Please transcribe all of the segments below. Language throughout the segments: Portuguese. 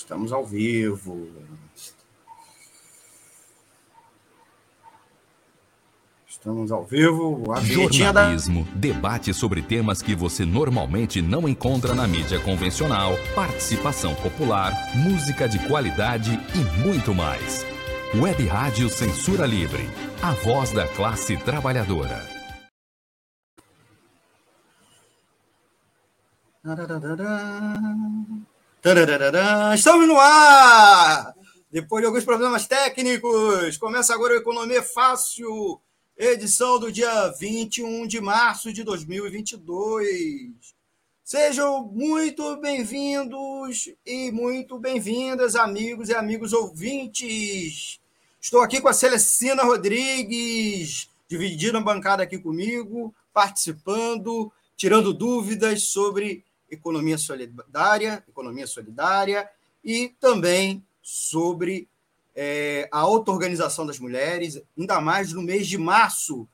Estamos ao vivo. Jornalismo, debate sobre temas que você normalmente não encontra na mídia convencional, participação popular, música de qualidade e muito mais. Web Rádio Censura Livre, a voz da classe trabalhadora. Estamos no ar! Depois de alguns problemas técnicos, começa agora o Economia Fácil. Edição do dia 21 de março de 2022. Sejam muito bem-vindos e muito bem-vindas, amigos e amigos ouvintes. Estou aqui com a Celecina Rodrigues, dividindo a bancada aqui comigo, participando, tirando dúvidas sobre economia solidária e também sobre a auto-organização das mulheres, ainda mais no mês de março,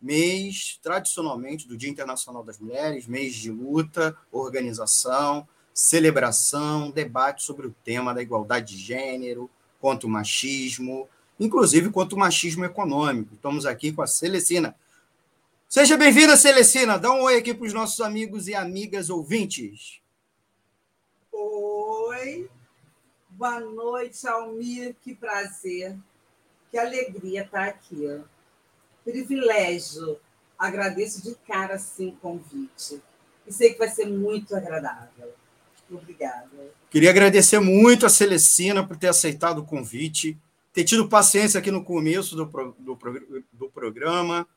mês tradicionalmente do Dia Internacional das Mulheres, mês de luta, organização, celebração, debate sobre o tema da igualdade de gênero, contra o machismo, inclusive contra o machismo econômico. Estamos aqui com a Celecina. Seja bem-vinda, Celecina. Dá um oi aqui para os nossos amigos e amigas ouvintes. Oi. Boa noite, Almir, que prazer, que alegria estar aqui. Privilégio, agradeço de cara, sim, o convite. E sei que vai ser muito agradável. Obrigada. Queria agradecer muito a Celecina por ter aceitado o convite, ter tido paciência aqui no começo do programa.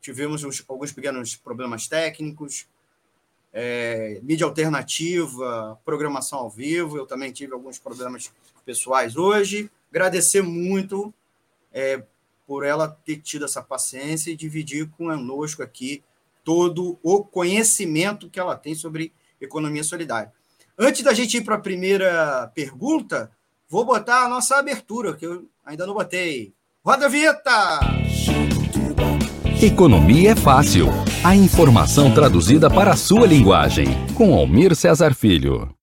Tivemos alguns pequenos problemas técnicos. Mídia alternativa, programação ao vivo, eu também tive alguns problemas pessoais hoje. Agradecer muito por ela ter tido essa paciência e dividir conosco aqui todo o conhecimento que ela tem sobre economia solidária. Antes da gente ir para a primeira pergunta, vou botar a nossa abertura, que eu ainda não botei. Roda a vinheta! Economia é fácil. A informação traduzida para a sua linguagem, com Almir Cesar Filho.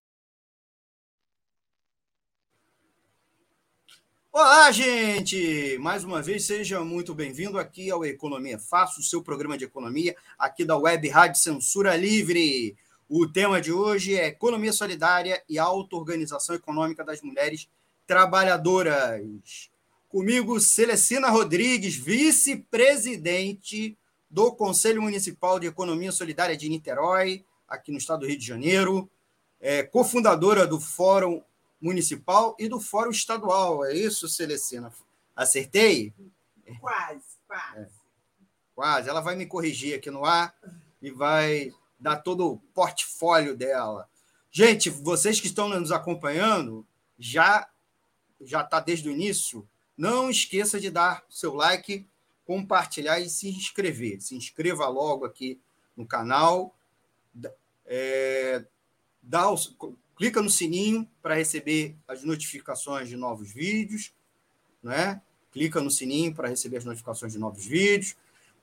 Olá, gente! Mais uma vez, seja muito bem-vindo aqui ao Economia Fácil, seu programa de economia aqui da Web Rádio Censura Livre. O tema de hoje é Economia Solidária e Auto-Organização Econômica das Mulheres Trabalhadoras. Comigo, Celecina Rodrigues, vice-presidente do Conselho Municipal de Economia Solidária de Niterói, aqui no estado do Rio de Janeiro, cofundadora do Fórum Municipal e do Fórum Estadual. É isso, Celecina? Acertei? Quase. Quase. Ela vai me corrigir aqui no ar e vai dar todo o portfólio dela. Gente, vocês que estão nos acompanhando, já está desde o início, não esqueça de dar seu like, compartilhar e se inscrever. Se inscreva logo aqui no canal, clica no sininho para receber as notificações de novos vídeos, né?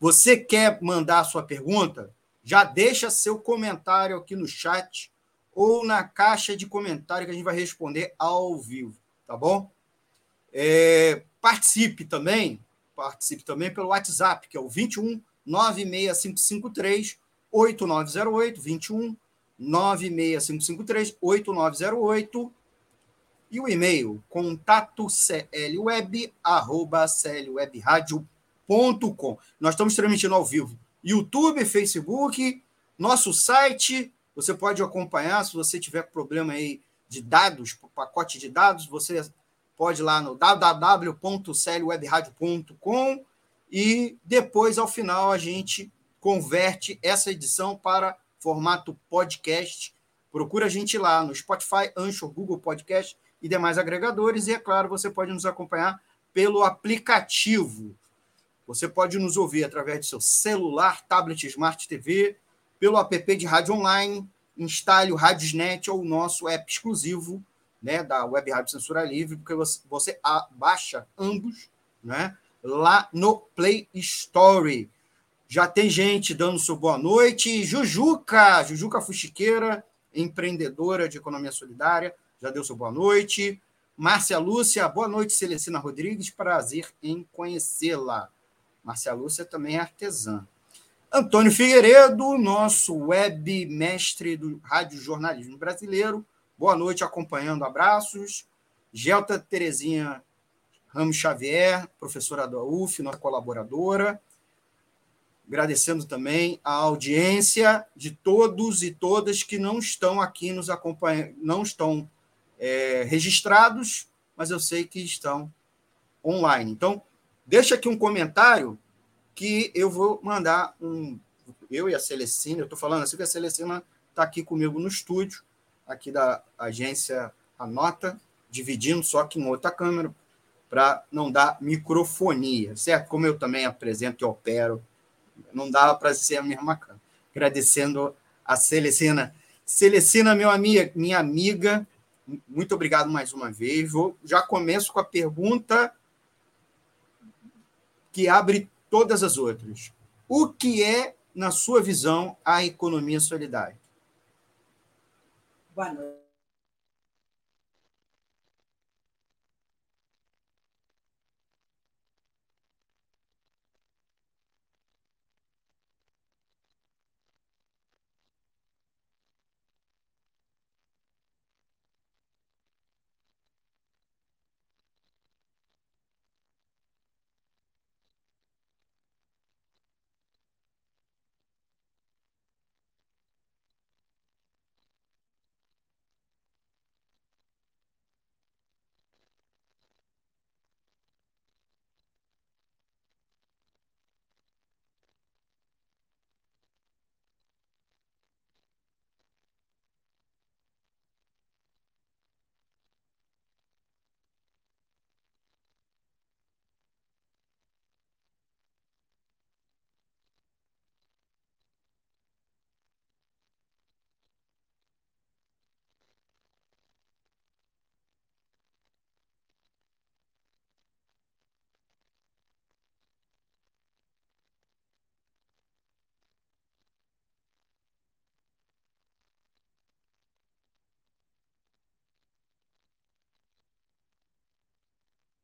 Você quer mandar a sua pergunta? Já deixa seu comentário aqui no chat ou na caixa de comentário que a gente vai responder ao vivo, tá bom? Participe também pelo WhatsApp, que é o 21 96553 8908, 21 96553 8908, e o e-mail contato@clweb.com. Nós estamos transmitindo ao vivo YouTube, Facebook, nosso site. Você pode acompanhar. Se você tiver problema aí de dados, pacote de dados, você pode ir lá no www.clwebradio.com e depois, ao final, a gente converte essa edição para formato podcast. Procura a gente lá no Spotify, Anchor, Google Podcast e demais agregadores. E, é claro, você pode nos acompanhar pelo aplicativo. Você pode nos ouvir através do seu celular, tablet, Smart TV, pelo app de rádio online, instale o Radiosnet ou o nosso app exclusivo, né, da Web Rádio Censura Livre, porque você baixa ambos, né, lá no Play Store. Já tem gente dando sua boa noite. Jujuca Fuxiqueira empreendedora de economia solidária, já deu sua boa noite. Márcia Lúcia, boa noite, Celecina Rodrigues, prazer em conhecê-la. Márcia Lúcia também é artesã. Antônio Figueiredo, nosso web mestre do rádio jornalismo brasileiro, boa noite, acompanhando, abraços. Gelta Terezinha Ramos Xavier, professora da UF, nossa colaboradora, agradecendo também a audiência de todos e todas que não estão aqui nos acompanhando, não estão registrados, mas eu sei que estão online. Então, deixa aqui um comentário que eu vou mandar um... Eu e a Celecina, eu estou falando assim que a Celecina está aqui comigo no estúdio, aqui da agência Anota, dividindo só que em outra câmera, para não dar microfonia, certo? Como eu também apresento e opero, não dava para ser a mesma câmera. Agradecendo a Celecina. Celecina, minha amiga, muito obrigado mais uma vez. Já começo com a pergunta que abre todas as outras. O que é, na sua visão, a economia solidária? Boa noite.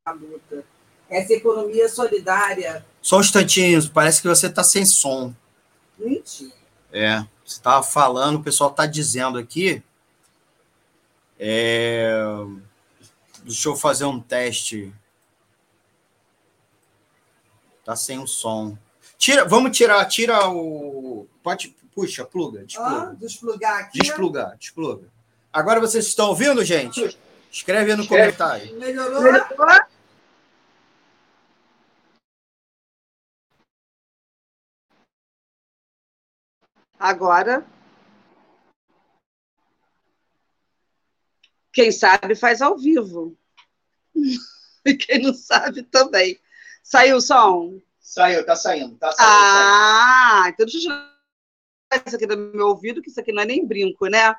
A luta. Essa economia solidária... Só um instantinho, parece que você está sem som. Mentira. É, você estava falando, o pessoal está dizendo aqui. Deixa eu fazer um teste. Está sem o som. Vamos tirar o... Pode, puxa, pluga, despluga. Desplugar aqui. Despluga. Agora vocês estão ouvindo, gente? Escreve aí no comentário. Melhorou? Agora, quem sabe faz ao vivo. E quem não sabe também. Saiu o som? Saiu, tá saindo. Então deixa eu tirar isso aqui do meu ouvido, que isso aqui não é nem brinco, né?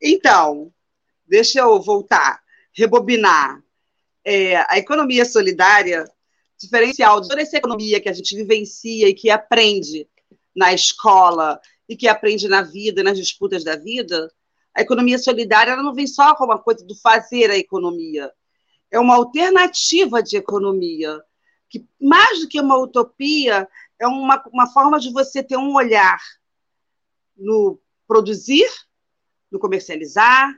Então, deixa eu voltar, rebobinar. A economia solidária, diferencial de toda essa economia que a gente vivencia e que aprende na escola e que aprende na vida, nas disputas da vida, a economia solidária ela não vem só com uma coisa do fazer a economia. É uma alternativa de economia, que mais do que uma utopia, é uma forma de você ter um olhar no produzir, no comercializar,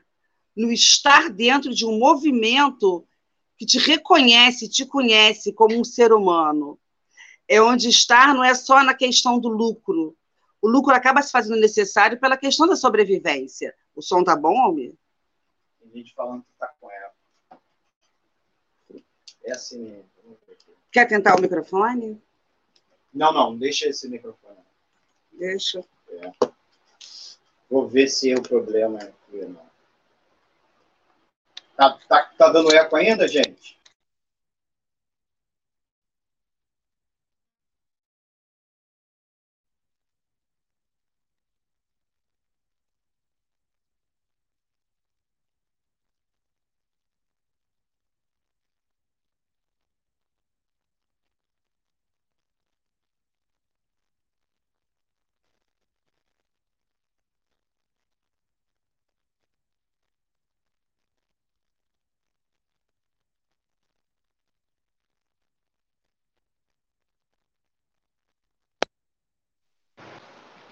no estar dentro de um movimento que te reconhece, te conhece como um ser humano. É onde estar não é só na questão do lucro. O lucro acaba se fazendo necessário pela questão da sobrevivência. O som tá bom, homem? Tem gente falando que tá com ela. É assim mesmo. Quer tentar o microfone? Não, deixa esse microfone. Deixa. Vou ver se é o problema aqui ou não. Tá dando eco ainda, gente?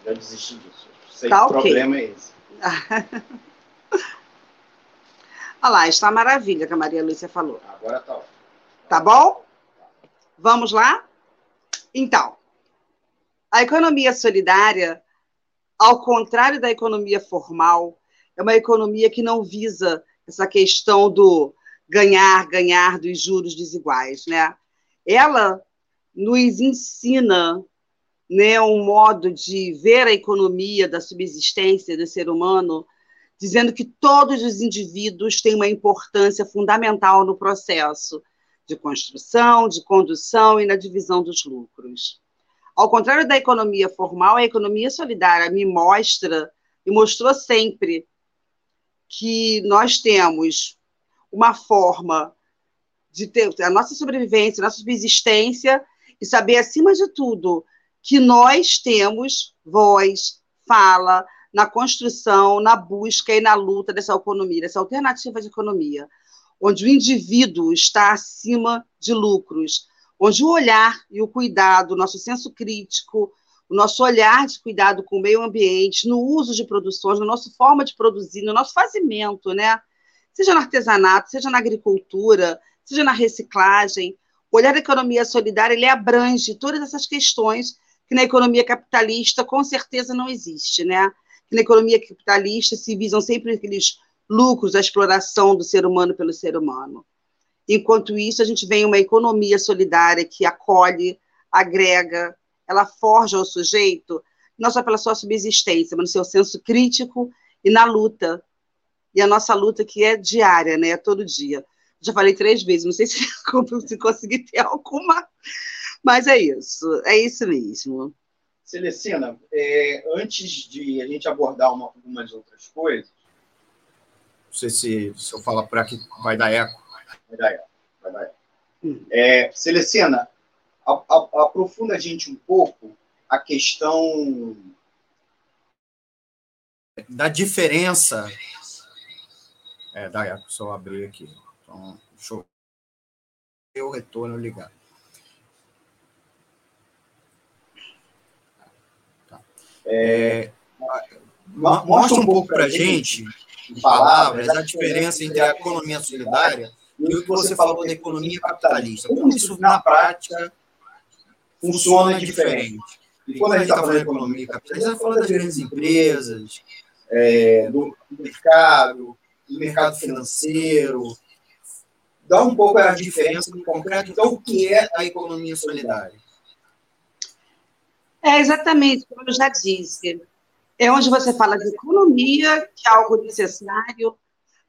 já desisti disso. Sei tá, que o problema é esse. Olha lá, está maravilha que a Maria Lúcia falou. Agora tá. Tá bom? Vamos lá? Então, a economia solidária, ao contrário da economia formal, é uma economia que não visa essa questão do ganhar dos juros desiguais, né? Ela nos ensina, né, um modo de ver a economia da subsistência do ser humano, dizendo que todos os indivíduos têm uma importância fundamental no processo de construção, de condução e na divisão dos lucros. Ao contrário da economia formal, a economia solidária me mostra e mostrou sempre que nós temos uma forma de ter a nossa sobrevivência, a nossa subsistência e saber, acima de tudo, que nós temos voz, fala, na construção, na busca e na luta dessa economia, dessa alternativa de economia, onde o indivíduo está acima de lucros, onde o olhar e o cuidado, o nosso senso crítico, o nosso olhar de cuidado com o meio ambiente, no uso de produções, na nossa forma de produzir, no nosso fazimento, né? Seja no artesanato, seja na agricultura, seja na reciclagem. O olhar da economia solidária, ele abrange todas essas questões que na economia capitalista com certeza não existe, né? Que na economia capitalista se visam sempre aqueles lucros, a exploração do ser humano pelo ser humano. Enquanto isso, a gente vem uma economia solidária que acolhe, agrega, ela forja o sujeito, não só pela sua subsistência, mas no seu senso crítico e na luta. E a nossa luta que é diária, né? É todo dia. Já falei 3 vezes, não sei se consegui ter alguma, mas é isso mesmo. Celecina, antes de a gente abordar algumas outras coisas, não sei se eu falar por aqui, vai dar eco. Vai dar eco. Celecina, aprofunda a gente um pouco a questão da diferença. Dá eco, só abrir aqui. Então, deixa eu ver o retorno ligado. Tá. Mostra um pouco para a gente, em palavras, a diferença entre a economia solidária e o que você falou da economia capitalista. Como isso, na prática, funciona diferente. E quando a gente está falando de economia capitalista, a gente está falando das grandes empresas, do mercado financeiro. Dá um pouco a diferença no concreto. Então, o que é a economia solidária? Exatamente, como eu já disse. É onde você fala de economia, que é algo necessário.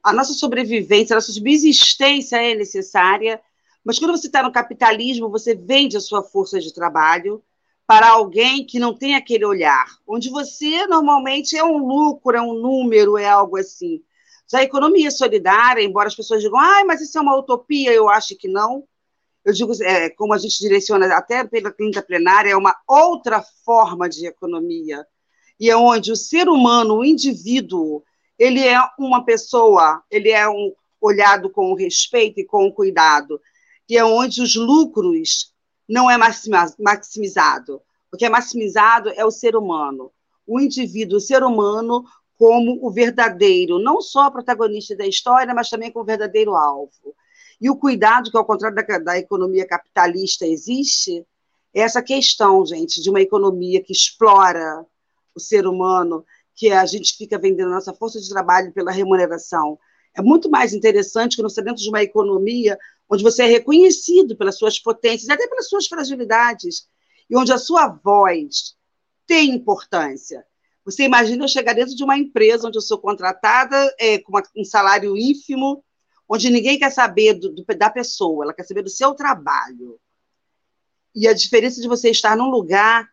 A nossa sobrevivência, a nossa subsistência é necessária. Mas quando você está no capitalismo, você vende a sua força de trabalho para alguém que não tem aquele olhar. Onde você, normalmente, é um lucro, é um número, é algo assim. Já a economia solidária, embora as pessoas digam, mas isso é uma utopia, eu acho que não. Eu digo, como a gente direciona até pela clínica plenária, é uma outra forma de economia. E é onde o ser humano, o indivíduo, ele é uma pessoa, ele é um olhado com respeito e com cuidado. E é onde os lucros não é maximizado. O que é maximizado é o ser humano. O indivíduo, o ser humano, como o verdadeiro, não só protagonista da história, mas também como verdadeiro alvo. E o cuidado, que ao contrário da economia capitalista existe, é essa questão, gente, de uma economia que explora o ser humano, que a gente fica vendendo a nossa força de trabalho pela remuneração. É muito mais interessante quando você está dentro de uma economia onde você é reconhecido pelas suas potências, até pelas suas fragilidades, e onde a sua voz tem importância. Você imagina eu chegar dentro de uma empresa onde eu sou contratada com um salário ínfimo, onde ninguém quer saber da pessoa, ela quer saber do seu trabalho. E a diferença de você estar num lugar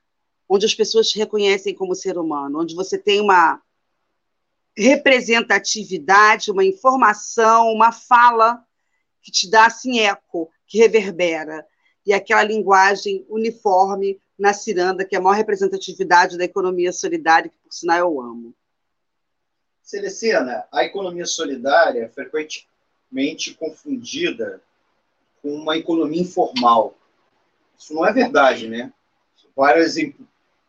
onde as pessoas te reconhecem como ser humano, onde você tem uma representatividade, uma informação, uma fala que te dá assim eco, que reverbera. E aquela linguagem uniforme na ciranda, que é a maior representatividade da economia solidária, que, por sinal, eu amo. Celecina, a economia solidária é frequentemente confundida com uma economia informal. Isso não é verdade, né? Várias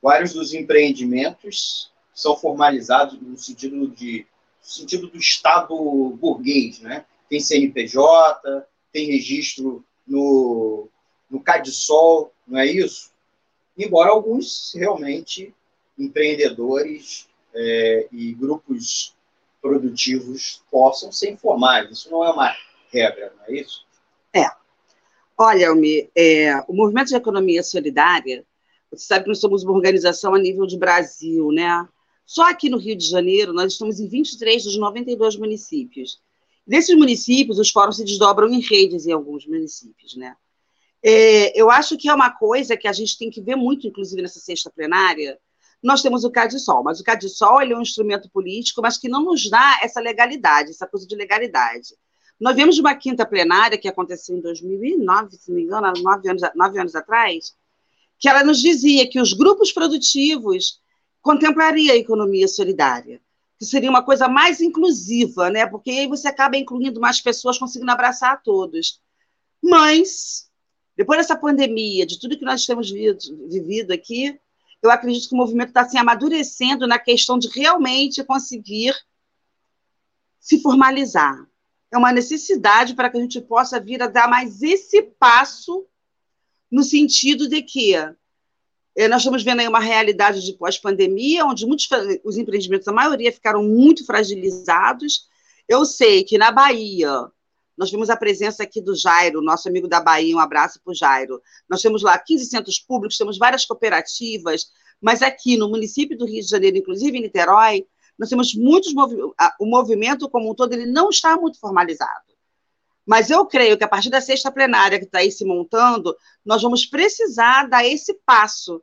Vários dos empreendimentos são formalizados no sentido do Estado burguês, né? Tem CNPJ, tem registro no CADSOL, não é isso? Embora alguns realmente empreendedores e grupos produtivos possam ser informais. Isso não é uma regra, não é isso? É. Olha, Almi, o Movimento de Economia Solidária, você sabe que nós somos uma organização a nível de Brasil, né? Só aqui no Rio de Janeiro, nós estamos em 23 dos 92 municípios. Desses municípios, os fóruns se desdobram em redes em alguns municípios, né? Eu acho que é uma coisa que a gente tem que ver muito, inclusive nessa sexta plenária. Nós temos o CADSOL, mas o CADSOL ele é um instrumento político, mas que não nos dá essa legalidade, essa coisa de legalidade. Nós viemos de uma quinta plenária, que aconteceu em 2009, se não me engano, 9 anos atrás, que ela nos dizia que os grupos produtivos contemplariam a economia solidária, que seria uma coisa mais inclusiva, né? Porque aí você acaba incluindo mais pessoas, conseguindo abraçar a todos. Mas, depois dessa pandemia, de tudo que nós temos vivido aqui, eu acredito que o movimento está assim, amadurecendo na questão de realmente conseguir se formalizar. É uma necessidade para que a gente possa vir a dar mais esse passo no sentido de que nós estamos vendo aí uma realidade de pós-pandemia, onde os empreendimentos, a maioria, ficaram muito fragilizados. Eu sei que na Bahia, nós vimos a presença aqui do Jairo, nosso amigo da Bahia, um abraço para o Jairo. Nós temos lá 15 centros públicos, temos várias cooperativas, mas aqui no município do Rio de Janeiro, inclusive em Niterói, nós temos muitos movimentos, o movimento como um todo ele não está muito formalizado. Mas eu creio que a partir da sexta plenária que está aí se montando, nós vamos precisar dar esse passo.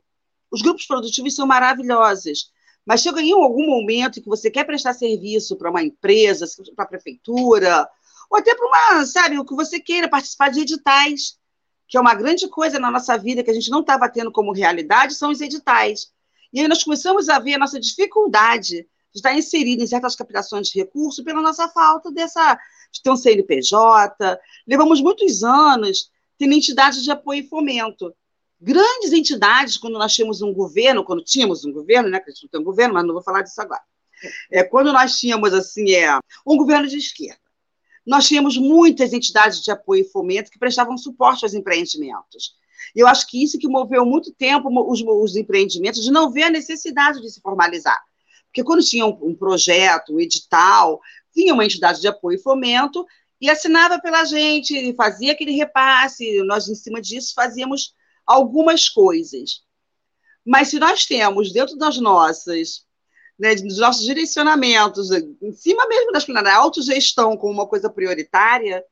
Os grupos produtivos são maravilhosos, mas chega em algum momento que você quer prestar serviço para uma empresa, para a prefeitura, ou até para uma, sabe, o que você queira, participar de editais, que é uma grande coisa na nossa vida, que a gente não estava tendo como realidade, são os editais. E aí nós começamos a ver a nossa dificuldade de estar inserido em certas captações de recursos pela nossa falta de ter um CNPJ. Levamos muitos anos tendo entidades de apoio e fomento. Grandes entidades, quando nós tínhamos um governo, né, que a gente não tem um governo, mas não vou falar disso agora. Quando nós tínhamos assim, um governo de esquerda, nós tínhamos muitas entidades de apoio e fomento que prestavam suporte aos empreendimentos. E eu acho que isso que moveu muito tempo os empreendimentos, de não ver a necessidade de se formalizar. Porque quando tinha um projeto, um edital, tinha uma entidade de apoio e fomento, e assinava pela gente, fazia aquele repasse, nós, em cima disso, fazíamos algumas coisas. Mas se nós temos, dentro das nossas... né, dos nossos direcionamentos, em cima mesmo das plenárias, a autogestão como uma coisa prioritária,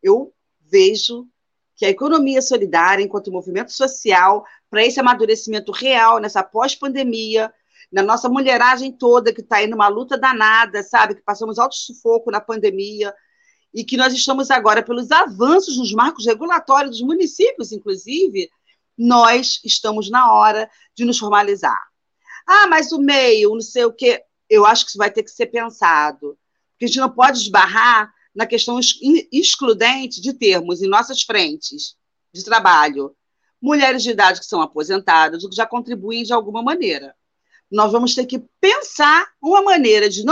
eu vejo que a economia solidária, enquanto movimento social, para esse amadurecimento real, nessa pós-pandemia, na nossa mulheragem toda, que está aí numa luta danada, sabe, que passamos alto sufoco na pandemia, e que nós estamos agora, pelos avanços nos marcos regulatórios dos municípios, inclusive, nós estamos na hora de nos formalizar. Ah, mas o meio, não sei o quê. Eu acho que isso vai ter que ser pensado. Porque a gente não pode esbarrar na questão excludente de termos em nossas frentes de trabalho mulheres de idade que são aposentadas ou que já contribuem de alguma maneira. Nós vamos ter que pensar uma maneira de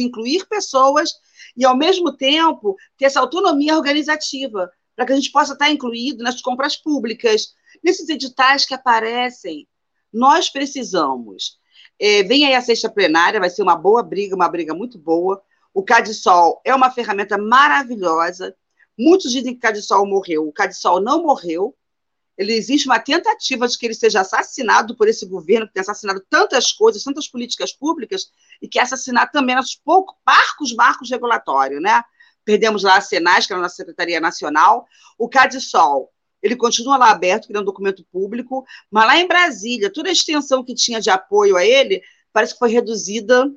incluir pessoas e, ao mesmo tempo, ter essa autonomia organizativa para que a gente possa estar incluído nas compras públicas, nesses editais que aparecem. Nós precisamos. Vem aí a sexta plenária, vai ser uma briga muito boa. O CADSOL é uma ferramenta maravilhosa. Muitos dizem que o CADSOL morreu. O CADSOL não morreu. Existe uma tentativa de que ele seja assassinado por esse governo, que tem assassinado tantas coisas, tantas políticas públicas, e que assassinar também nossos marcos regulatórios, né? Perdemos lá a Senaz, que era a nossa Secretaria Nacional. O CADSOL, ele continua lá aberto, criando documento público, mas lá em Brasília, toda a extensão que tinha de apoio a ele, parece que foi reduzida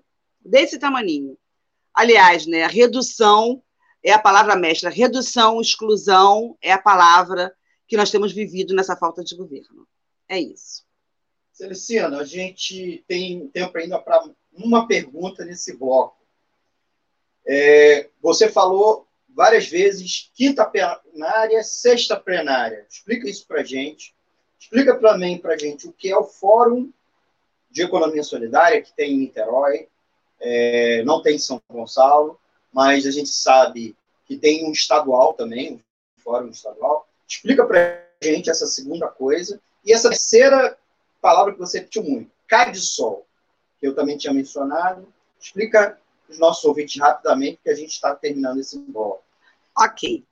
desse tamaninho. Aliás, né, redução é a palavra mestra, redução, exclusão é a palavra que nós temos vivido nessa falta de governo. É isso. Celecina, a gente tem tempo ainda para uma pergunta nesse bloco. Você falou várias vezes, quinta plenária, sexta plenária. Explica isso para a gente. Explica para mim, para a gente, o que é o Fórum de Economia Solidária, que tem em Niterói, não tem em São Gonçalo, mas a gente sabe que tem um estadual também, um Fórum Estadual. Explica para a gente essa segunda coisa. E essa terceira palavra que você repetiu muito, CADSOL, que eu também tinha mencionado. Explica os nossos ouvintes rapidamente, porque a gente está terminando esse bloco. Ok.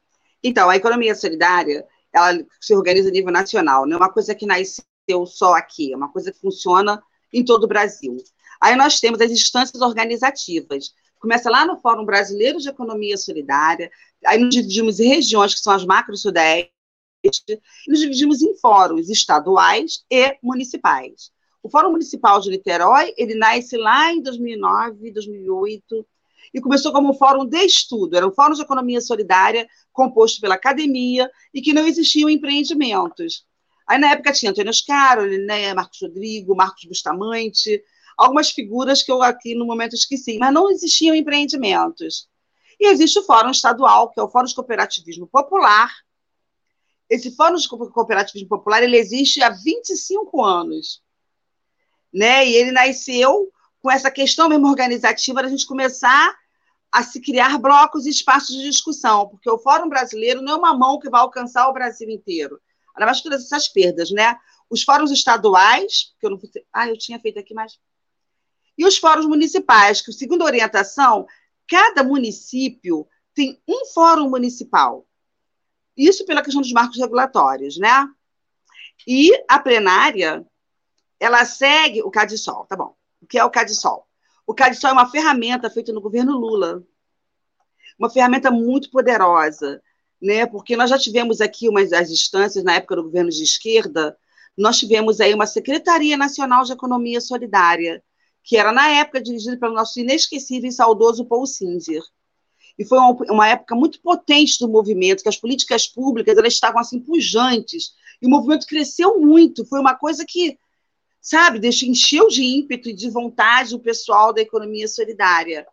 Então, a economia solidária, ela se organiza a nível nacional, não é uma coisa que nasceu só aqui, é uma coisa que funciona em todo o Brasil. Aí nós temos as instâncias organizativas. Começa lá no Fórum Brasileiro de Economia Solidária, aí nos dividimos em regiões, que são as macro-sudeste, e nos dividimos em fóruns estaduais e municipais. O Fórum Municipal de Niterói, ele nasce lá em 2009, 2008, e começou como um fórum de estudo, era um fórum de economia solidária composto pela academia e que não existiam empreendimentos. Aí, na época, tinha Antônio Oscar, Olinéia, Marcos Rodrigo, Marcos Bustamante, algumas figuras que eu aqui, no momento, esqueci, mas não existiam empreendimentos. E existe o Fórum Estadual, que é o Fórum de Cooperativismo Popular. Esse Fórum de Cooperativismo Popular, ele existe há 25 anos, né? E ele nasceu com essa questão mesmo organizativa da gente começar a se criar blocos e espaços de discussão, porque o Fórum Brasileiro não é uma mão que vai alcançar o Brasil inteiro. Ainda mais todas essas perdas, né? Os fóruns estaduais, que eu não... eu tinha feito aqui, mas... E os fóruns municipais, que, segundo a orientação, cada município tem um fórum municipal. Isso pela questão dos marcos regulatórios, né? E a plenária, ela segue o CADSOL, tá bom. O que é o CADSOL? O CADSOL é uma ferramenta feita no governo Lula, uma ferramenta muito poderosa, né? Porque nós já tivemos aqui umas das instâncias, na época do governo de esquerda, nós tivemos aí uma Secretaria Nacional de Economia Solidária, que era, na época, dirigida pelo nosso inesquecível e saudoso Paul Singer. E foi uma época muito potente do movimento, que as políticas públicas elas estavam assim pujantes, e o movimento cresceu muito, foi uma coisa que, sabe, encheu de ímpeto e de vontade o pessoal da economia solidária.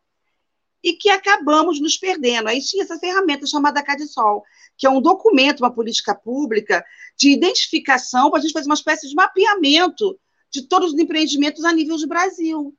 E que acabamos nos perdendo. Aí tinha essa ferramenta chamada CADSOL, que é um documento, uma política pública de identificação para a gente fazer uma espécie de mapeamento de todos os empreendimentos a nível de Brasil.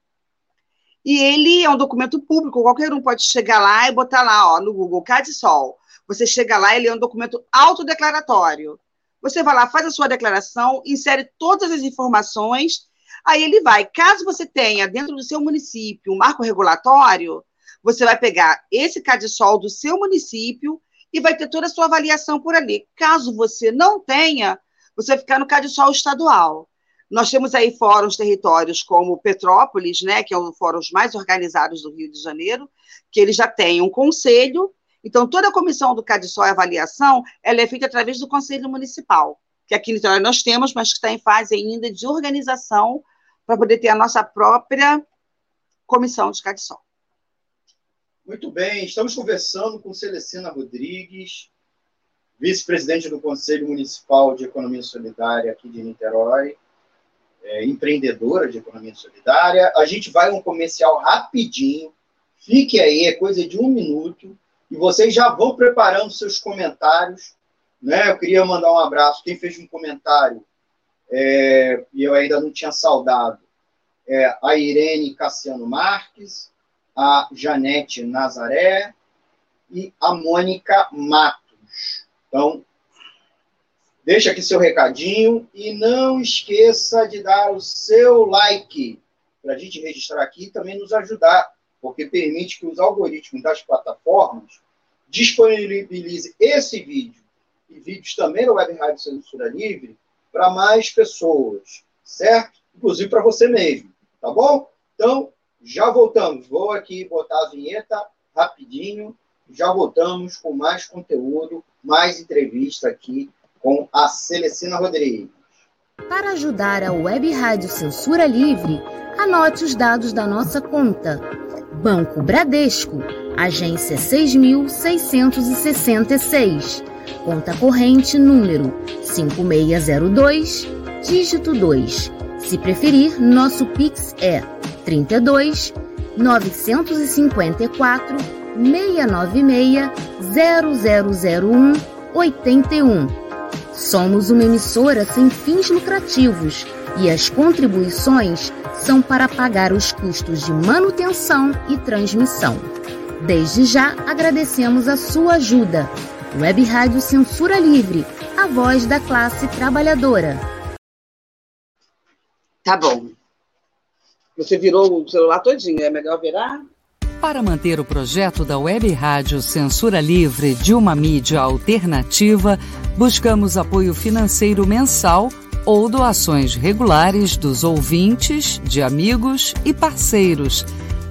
E ele é um documento público, qualquer um pode chegar lá e botar lá, ó, no Google, CADSOL. Você chega lá, ele é um documento autodeclaratório. Você vai lá, faz a sua declaração, insere todas as informações, aí ele vai. Caso você tenha dentro do seu município um marco regulatório, você vai pegar esse CADSOL do seu município e vai ter toda a sua avaliação por ali. Caso você não tenha, você vai ficar no CADSOL estadual. Nós temos aí fóruns, territórios como Petrópolis, né, que é um dos fóruns mais organizados do Rio de Janeiro, que ele já tem um conselho. Então, toda a comissão do CADSOL e avaliação, ela é feita através do Conselho Municipal, que aqui em Niterói nós temos, mas que está em fase ainda de organização para poder ter a nossa própria comissão de CADSOL. Muito bem, estamos conversando com Celecina Rodrigues, vice-presidente do Conselho Municipal de Economia Solidária aqui de Niterói, empreendedora de Economia Solidária. A gente vai a um comercial rapidinho, fique aí, é coisa de 1 minuto, e vocês já vão preparando seus comentários, né? Eu queria mandar um abraço. Quem fez um comentário, e eu ainda não tinha saudado, a Irene Cassiano Marques, a Janete Nazaré e a Mônica Matos. Então, deixa aqui seu recadinho e não esqueça de dar o seu like para a gente registrar aqui e também nos ajudar, porque permite que os algoritmos das plataformas disponibilizem esse vídeo e vídeos também da Web Rádio Censura Livre para mais pessoas, certo? Inclusive para você mesmo, tá bom? Então, já voltamos. Vou aqui botar a vinheta rapidinho. Já voltamos com mais conteúdo, mais entrevista aqui com a Celecina Rodrigues. Para ajudar a Web Rádio Censura Livre, anote os dados da nossa conta. Banco Bradesco, agência 6.666, conta corrente número 5602, dígito 2. Se preferir, nosso Pix é 32 954 696 0001 81. Somos uma emissora sem fins lucrativos e as contribuições são para pagar os custos de manutenção e transmissão. Desde já agradecemos a sua ajuda. Web Rádio Censura Livre, a voz da classe trabalhadora. Tá bom. Você virou o celular todinho, é melhor virar? Para manter o projeto da Web Rádio Censura Livre de uma mídia alternativa, buscamos apoio financeiro mensal ou doações regulares dos ouvintes, de amigos e parceiros,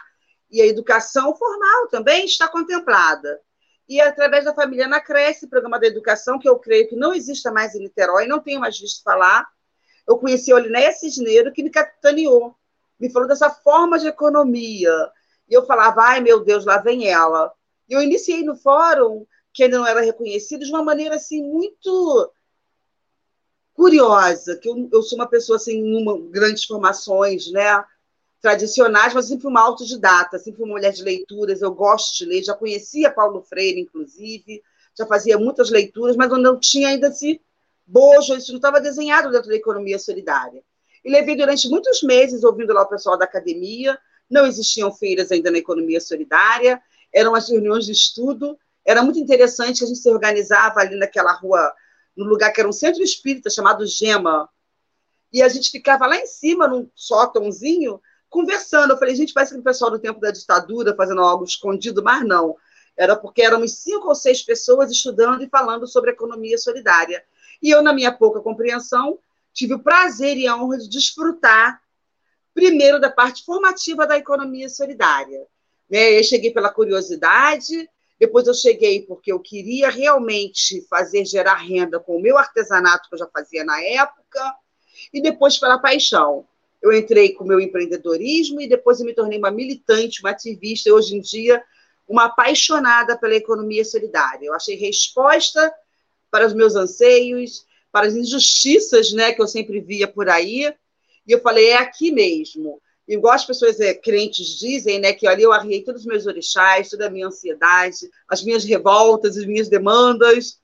e a educação formal também está contemplada. E através da Família na Creche, esse programa da educação, que eu creio que não exista mais em Niterói, não tenho mais visto falar, eu conheci a Olinéia Cisneiro, que me capitaneou, me falou dessa forma de economia. E eu falava, ai, meu Deus, lá vem ela. E eu iniciei no fórum, que ainda não era reconhecido, de uma maneira, assim, muito curiosa, que eu sou uma pessoa, assim, numa grandes formações, né, tradicionais, mas sempre uma autodidata, sempre uma mulher de leituras, eu gosto de ler, já conhecia Paulo Freire, inclusive, já fazia muitas leituras, mas eu não tinha ainda esse bojo, isso não estava desenhado dentro da economia solidária. E levei durante muitos meses ouvindo lá o pessoal da academia, não existiam feiras ainda na economia solidária, eram as reuniões de estudo, era muito interessante que a gente se organizava ali naquela rua, num lugar que era um centro espírita chamado Gema, e a gente ficava lá em cima, num sótãozinho, conversando. Eu falei, gente, parece que o pessoal do tempo da ditadura fazendo algo escondido, mas não. Era porque éramos 5 ou 6 pessoas estudando e falando sobre economia solidária. E eu, na minha pouca compreensão, tive o prazer e a honra de desfrutar, primeiro, da parte formativa da economia solidária. Eu cheguei pela curiosidade, depois eu cheguei porque eu queria realmente fazer gerar renda com o meu artesanato que eu já fazia na época, e depois pela paixão. Eu entrei com o meu empreendedorismo e depois eu me tornei uma militante, uma ativista, e hoje em dia uma apaixonada pela economia solidária. Eu achei resposta para os meus anseios, para as injustiças, né, que eu sempre via por aí. E eu falei, é aqui mesmo. Igual as pessoas crentes dizem, né, que ali eu arriei todos os meus orixás, toda a minha ansiedade, as minhas revoltas, as minhas demandas.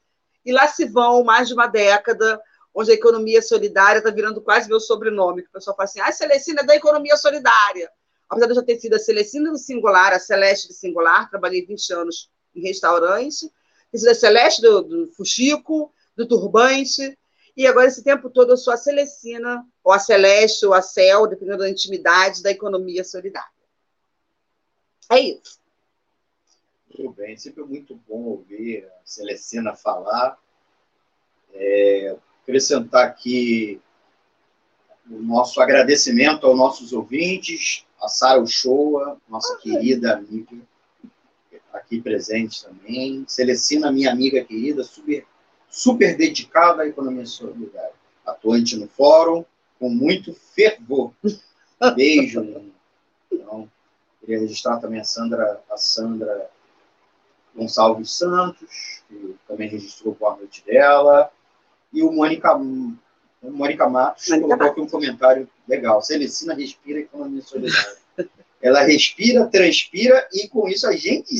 E lá se vão mais de uma década, onde a economia solidária está virando quase meu sobrenome, que o pessoal fala assim, ah, Celecina é da economia solidária. Apesar de eu já ter sido a Celecina do singular, a Celeste do singular, trabalhei 20 anos em restaurante, fiz a Celeste do fuxico, do turbante, e agora esse tempo todo eu sou a Celecina, ou a Celeste, ou a Cel, dependendo da intimidade da economia solidária. É isso. Muito bem, sempre muito bom ouvir a Celecina falar. Acrescentar aqui o nosso agradecimento aos nossos ouvintes, a Sara Uchoa, nossa querida amiga, aqui presente também. Celecina, minha amiga querida, super dedicada à economia solidária. Atuante no fórum, com muito fervor. Beijo. Então, queria registrar também a Sandra Gonçalves Santos, que também registrou boa noite dela. E o Mônica Matos colocou aqui um comentário legal. Celecina respira economia solidária. Ela respira, transpira, e com isso a gente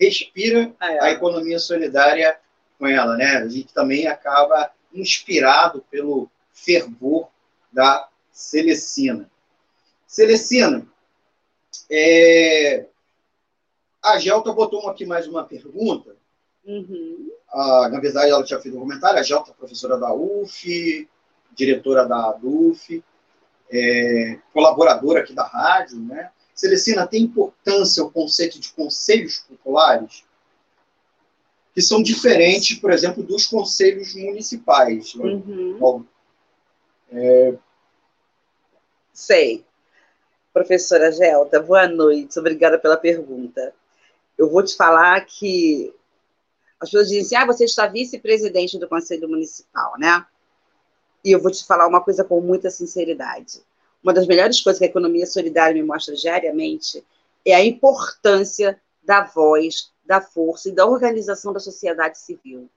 respira a economia solidária com ela, né? A gente também acaba inspirado pelo fervor da Celecina. Celecina, a Gelta botou aqui mais uma pergunta. Uhum. Na verdade, ela tinha feito um comentário, a Gelta, professora da UF, diretora da ADUF, colaboradora aqui da rádio, né? Celecina, tem importância o conceito de conselhos populares, que são diferentes, por exemplo, dos conselhos municipais. Uhum. Bom, sei. Professora Gelta, boa noite, obrigada pela pergunta. Eu vou te falar que as pessoas dizem assim, ah, você está vice-presidente do Conselho Municipal, né? E eu vou te falar uma coisa com muita sinceridade. Uma das melhores coisas que a economia solidária me mostra diariamente é a importância da voz, da força e da organização da sociedade civil,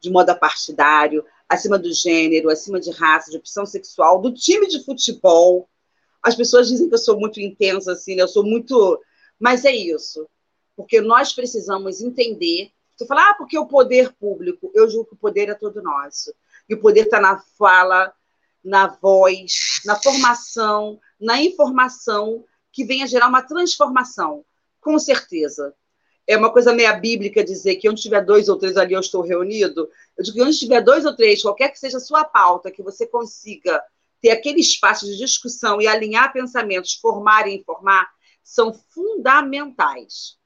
de modo apartidário, acima do gênero, acima de raça, de opção sexual, do time de futebol. As pessoas dizem que eu sou muito intensa, assim, né? Eu sou muito... Mas é isso, porque nós precisamos entender... Você fala, porque o poder público... Eu julgo que o poder é todo nosso. E o poder está na fala, na voz, na formação, na informação que venha gerar uma transformação, com certeza. É uma coisa meio bíblica dizer que onde tiver dois ou três ali eu estou reunido. Eu digo que onde tiver dois ou três, qualquer que seja a sua pauta, que você consiga ter aquele espaço de discussão e alinhar pensamentos, formar e informar, são fundamentais.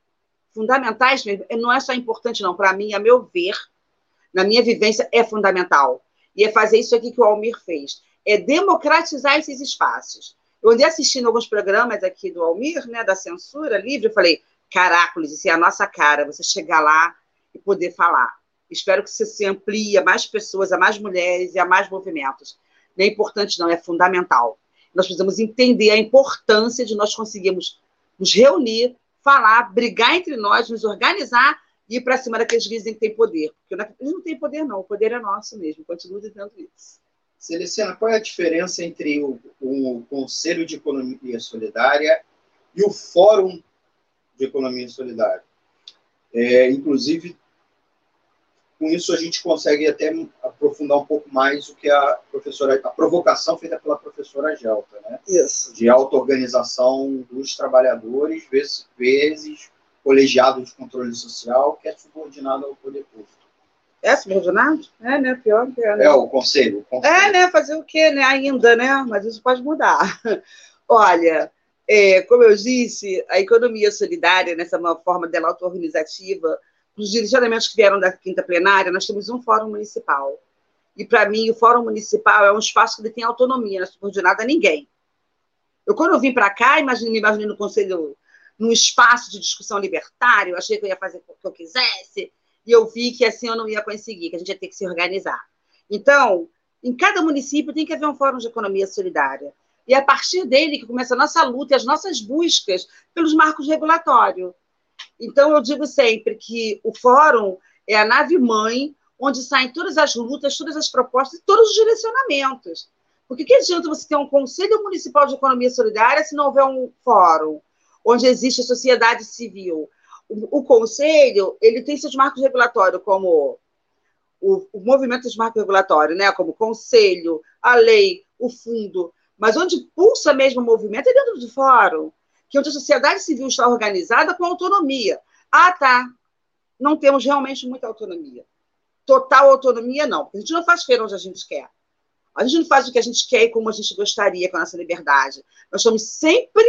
Fundamentais mesmo, não é só importante não, para mim, a meu ver, na minha vivência, é fundamental. E é fazer isso aqui que o Almir fez, é democratizar esses espaços. Eu andei assistindo alguns programas aqui do Almir, né, da Censura Livre, eu falei, caracoles, isso é a nossa cara, você chegar lá e poder falar. Espero que isso se amplie a mais pessoas, a mais mulheres e a mais movimentos. Não é importante não, é fundamental. Nós precisamos entender a importância de nós conseguirmos nos reunir, falar, brigar entre nós, nos organizar e ir para cima daqueles que dizem que tem poder. Porque eles não têm poder não, o poder é nosso mesmo, continuo dizendo isso. Celecina, qual é a diferença entre o Conselho de Economia Solidária e o Fórum de Economia Solidária? Inclusive, com isso a gente consegue até aprofundar um pouco mais o que a provocação feita pela professora Gelta, né? Isso. De auto-organização dos trabalhadores, vezes colegiado de controle social, que é subordinado ao poder público. É subordinado? É, né? Pior, né? É, o conselho. É, né? Fazer o quê, né? Ainda, né? Mas isso pode mudar. Olha, como eu disse, a economia solidária, nessa forma dela auto-organizativa, nos direcionamentos que vieram da quinta plenária, nós temos um fórum municipal. E, para mim, o fórum municipal é um espaço que tem autonomia, não é subordinado a ninguém. Quando eu vim para cá, imaginei no Conselho, num espaço de discussão libertária, eu achei que eu ia fazer o que eu quisesse, e eu vi que assim eu não ia conseguir, que a gente ia ter que se organizar. Então, em cada município tem que haver um fórum de economia solidária. E é a partir dele que começa a nossa luta e as nossas buscas pelos marcos regulatórios. Então, eu digo sempre que o fórum é a nave-mãe onde saem todas as lutas, todas as propostas e todos os direcionamentos. Porque que adianta você ter um Conselho Municipal de Economia Solidária se não houver um fórum onde existe a sociedade civil? O Conselho ele tem seus marcos regulatórios, como o movimento dos marcos regulatórios, né? Como o Conselho, a lei, o fundo. Mas onde pulsa mesmo o movimento é dentro do fórum, que onde a sociedade civil está organizada com autonomia. Ah, tá, não temos realmente muita autonomia. Total autonomia, não. A gente não faz feira onde a gente quer. A gente não faz o que a gente quer e como a gente gostaria com a nossa liberdade. Nós estamos sempre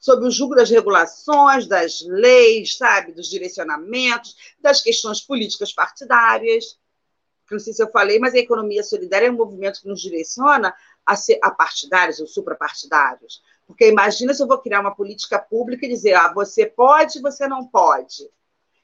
sob o jugo das regulações, das leis, sabe, dos direcionamentos, das questões políticas partidárias. Não sei se eu falei, mas a economia solidária é um movimento que nos direciona a ser apartidários ou suprapartidários. Porque imagina se eu vou criar uma política pública e dizer, você pode, você não pode.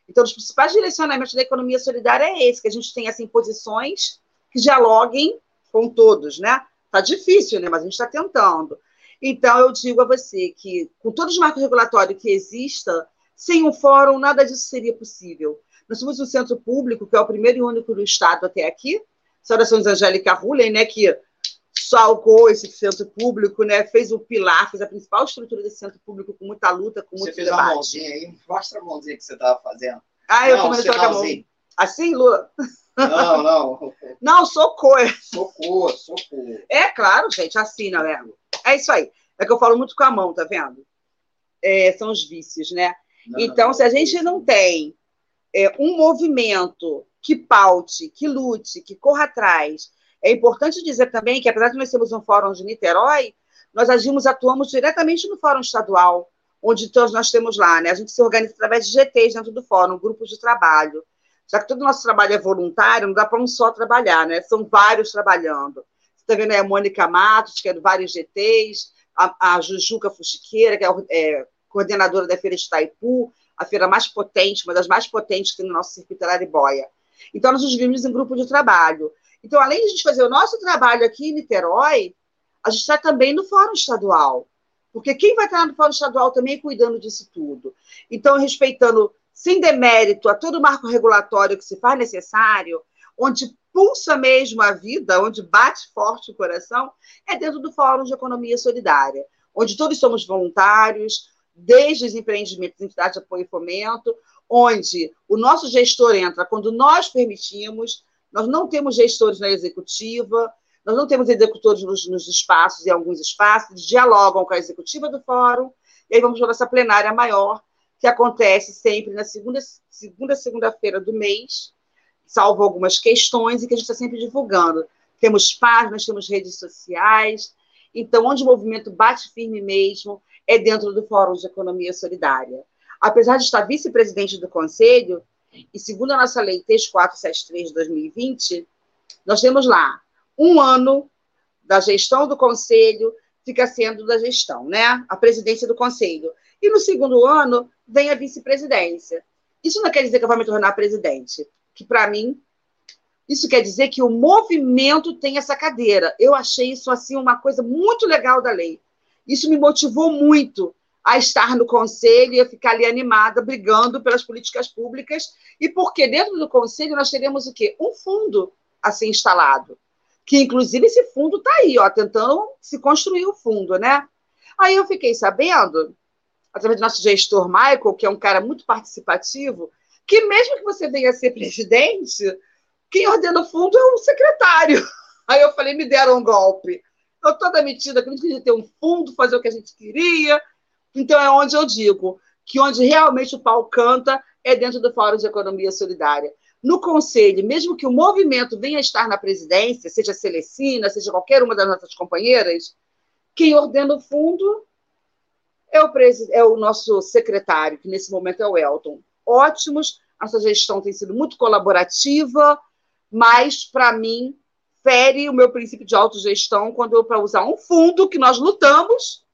Então, os principais direcionamentos da economia solidária é esse, que a gente tem, assim, posições que dialoguem com todos, né? Tá difícil, né? Mas a gente está tentando. Então, eu digo a você que, com todos os marcos regulatórios que existam, sem um fórum, nada disso seria possível. Nós somos um centro público, que é o primeiro e único do Estado até aqui, saudações Angélica Rulen, né? Que salgou esse centro público, né? Fez o pilar, fez a principal estrutura desse centro público com muita luta, com muito debate. Você fez uma mãozinha aí, mostra a mãozinha que você estava fazendo. Ah, eu comecei com a mão. Assim, Lula? Não. Não, socorro. É claro, gente, assim, não é? É isso aí. É que eu falo muito com a mão, tá vendo? São os vícios, né? Não, então, se a gente não tem um movimento que paute, que lute, que corra atrás... É importante dizer também que, apesar de nós sermos um fórum de Niterói, nós atuamos diretamente no fórum estadual, onde todos nós temos lá, né? A gente se organiza através de GTs dentro do fórum, grupos de trabalho. Já que todo o nosso trabalho é voluntário, não dá para um só trabalhar, né? São vários trabalhando. Você está vendo aí a Mônica Matos, que é de vários GTs, a Jujuca Fuxiqueira, que é coordenadora da feira de Itaipu, a feira mais potente, uma das mais potentes que tem no nosso circuito Araribóia. Então, nós nos dividimos em grupo de trabalho. Então, além de a gente fazer o nosso trabalho aqui em Niterói, a gente está também no Fórum Estadual. Porque quem vai estar no Fórum Estadual também cuidando disso tudo. Então, respeitando, sem demérito, a todo o marco regulatório que se faz necessário, onde pulsa mesmo a vida, onde bate forte o coração, é dentro do Fórum de Economia Solidária, onde todos somos voluntários, desde os empreendimentos, entidades de apoio e fomento, onde o nosso gestor entra quando nós permitimos. Nós não temos gestores na executiva, nós não temos executores nos espaços, em alguns espaços, eles dialogam com a executiva do fórum, e aí vamos para essa plenária maior, que acontece sempre na segunda-feira do mês, salvo algumas questões, e que a gente está sempre divulgando. Temos páginas, temos redes sociais, então, onde o movimento bate firme mesmo é dentro do Fórum de Economia Solidária. Apesar de estar vice-presidente do Conselho, e segundo a nossa lei 3473 de 2020, nós temos lá um ano da gestão do Conselho, fica sendo da gestão, né? A presidência do Conselho. E no segundo ano vem a vice-presidência. Isso não quer dizer que eu vou me tornar presidente, que para mim, isso quer dizer que o movimento tem essa cadeira. Eu achei isso assim uma coisa muito legal da lei. Isso me motivou muito a estar no Conselho e a ficar ali animada, brigando pelas políticas públicas, e porque dentro do Conselho nós teremos o quê? Um fundo a ser instalado, que inclusive esse fundo está aí, ó, tentando se construir o fundo, né? Aí eu fiquei sabendo, através do nosso gestor Michael, que é um cara muito participativo, que mesmo que você venha a ser presidente, quem ordena o fundo é o secretário. Aí eu falei, me deram um golpe. Eu toda metida, acredito que a gente ter um fundo, fazer o que a gente queria. Então, é onde eu digo que onde realmente o pau canta é dentro do Fórum de Economia Solidária. No Conselho, mesmo que o movimento venha a estar na presidência, seja a Celecina, seja qualquer uma das nossas companheiras, quem ordena o fundo é o nosso secretário, que nesse momento é o Elton. Ótimos, a nossa gestão tem sido muito colaborativa, mas, para mim, fere o meu princípio de autogestão quando eu, para usar um fundo que nós lutamos,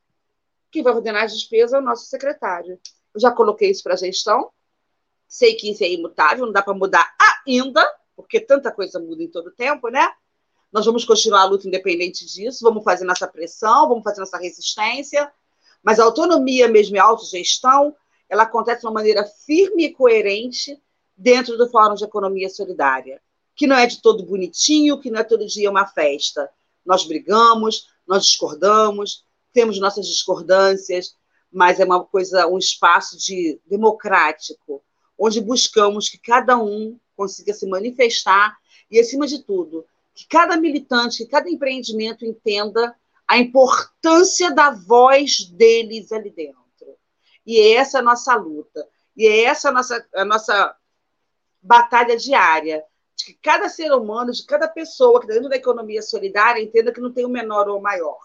quem vai ordenar as despesas é o nosso secretário. Eu já coloquei isso para a gestão. Sei que isso é imutável, não dá para mudar ainda, porque tanta coisa muda em todo tempo, né? Nós vamos continuar a luta independente disso, vamos fazer nossa pressão, vamos fazer nossa resistência, mas a autonomia mesmo e a autogestão, ela acontece de uma maneira firme e coerente dentro do Fórum de Economia Solidária, que não é de todo bonitinho, que não é todo dia uma festa. Nós brigamos, nós discordamos, temos nossas discordâncias, mas é uma coisa, um espaço de democrático, onde buscamos que cada um consiga se manifestar e, acima de tudo, que cada militante, que cada empreendimento entenda a importância da voz deles ali dentro. E essa é a nossa luta, e essa é a nossa batalha diária, de que cada ser humano, de cada pessoa que está dentro da economia solidária entenda que não tem o menor ou o maior.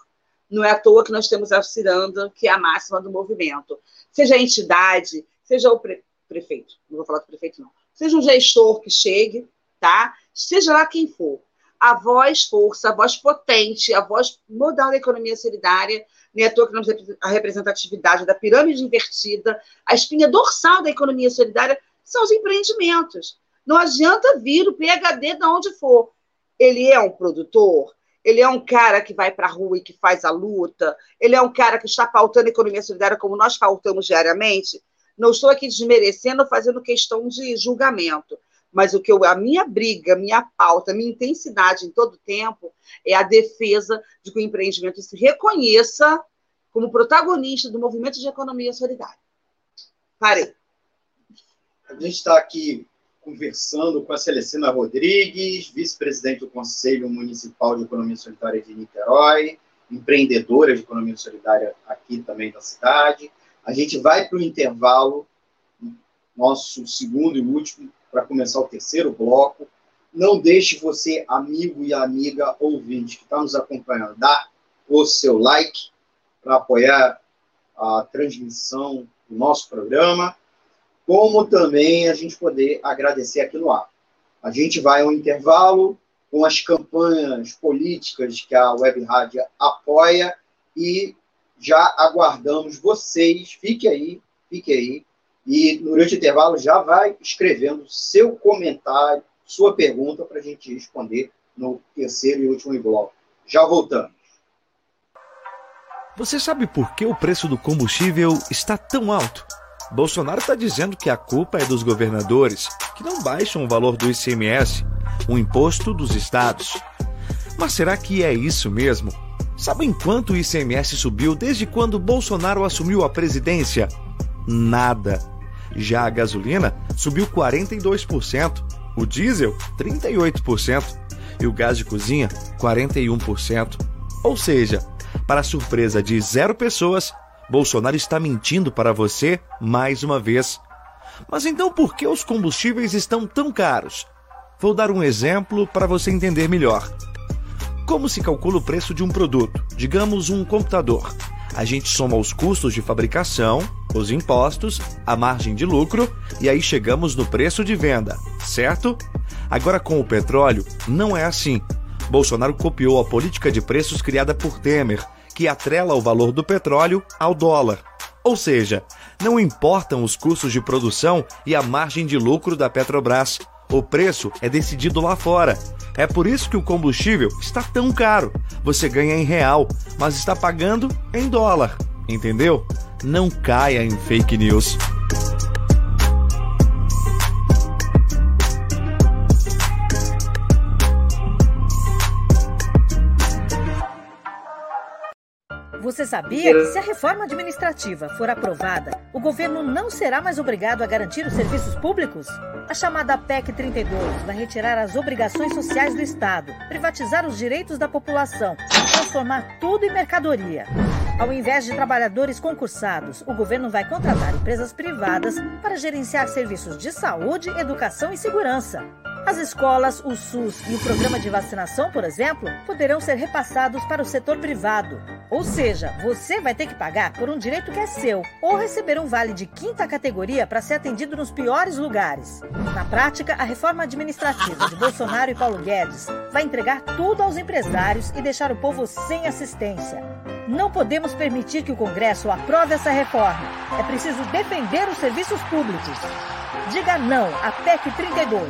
Não é à toa que nós temos a ciranda, que é a máxima do movimento. Seja a entidade, seja o prefeito, não vou falar do prefeito, não. Seja um gestor que chegue, tá? Seja lá quem for. A voz força, a voz potente, a voz modal da economia solidária, não é à toa que nós temos a representatividade da pirâmide invertida, a espinha dorsal da economia solidária são os empreendimentos. Não adianta vir o PhD de onde for. Ele é um produtor, ele é um cara que vai para a rua e que faz a luta, ele é um cara que está pautando a economia solidária como nós pautamos diariamente. Não estou aqui desmerecendo, fazendo questão de julgamento, mas o que a minha briga, a minha pauta, a minha intensidade em todo tempo é a defesa de que o empreendimento se reconheça como protagonista do movimento de economia solidária. Parei. A gente está aqui conversando com a Celecina Rodrigues, vice-presidente do Conselho Municipal de Economia Solidária de Niterói, empreendedora de economia solidária aqui também da cidade. A gente vai para o intervalo, nosso segundo e último, para começar o terceiro bloco. Não deixe você, amigo e amiga ouvinte que está nos acompanhando, dar o seu like para apoiar a transmissão do nosso programa, como também a gente poder agradecer aqui no ar. A gente vai a um intervalo com as campanhas políticas que a Web Rádio apoia e já aguardamos vocês. Fique aí, e durante o intervalo já vai escrevendo seu comentário, sua pergunta para a gente responder no terceiro e último bloco. Já voltamos. Você sabe por que o preço do combustível está tão alto? Bolsonaro está dizendo que a culpa é dos governadores, que não baixam o valor do ICMS, o imposto dos estados. Mas será que é isso mesmo? Sabem quanto o ICMS subiu desde quando Bolsonaro assumiu a presidência? Nada. Já a gasolina subiu 42%, o diesel 38% e o gás de cozinha 41%. Ou seja, para a surpresa de zero pessoas, Bolsonaro está mentindo para você mais uma vez. Mas então por que os combustíveis estão tão caros? Vou dar um exemplo para você entender melhor. Como se calcula o preço de um produto, digamos um computador? A gente soma os custos de fabricação, os impostos, a margem de lucro e aí chegamos no preço de venda, certo? Agora com o petróleo, não é assim. Bolsonaro copiou a política de preços criada por Temer, que atrela o valor do petróleo ao dólar. Ou seja, não importam os custos de produção e a margem de lucro da Petrobras. O preço é decidido lá fora. É por isso que o combustível está tão caro. Você ganha em real, mas está pagando em dólar. Entendeu? Não caia em fake news. Você sabia que se a reforma administrativa for aprovada, o governo não será mais obrigado a garantir os serviços públicos? A chamada PEC 32 vai retirar as obrigações sociais do Estado, privatizar os direitos da população, transformar tudo em mercadoria. Ao invés de trabalhadores concursados, o governo vai contratar empresas privadas para gerenciar serviços de saúde, educação e segurança. As escolas, o SUS e o programa de vacinação, por exemplo, poderão ser repassados para o setor privado. Ou seja, você vai ter que pagar por um direito que é seu ou receber um vale de quinta categoria para ser atendido nos piores lugares. Na prática, a reforma administrativa de Bolsonaro e Paulo Guedes vai entregar tudo aos empresários e deixar o povo sem assistência. Não podemos permitir que o Congresso aprove essa reforma. É preciso defender os serviços públicos. Diga não à PEC 32.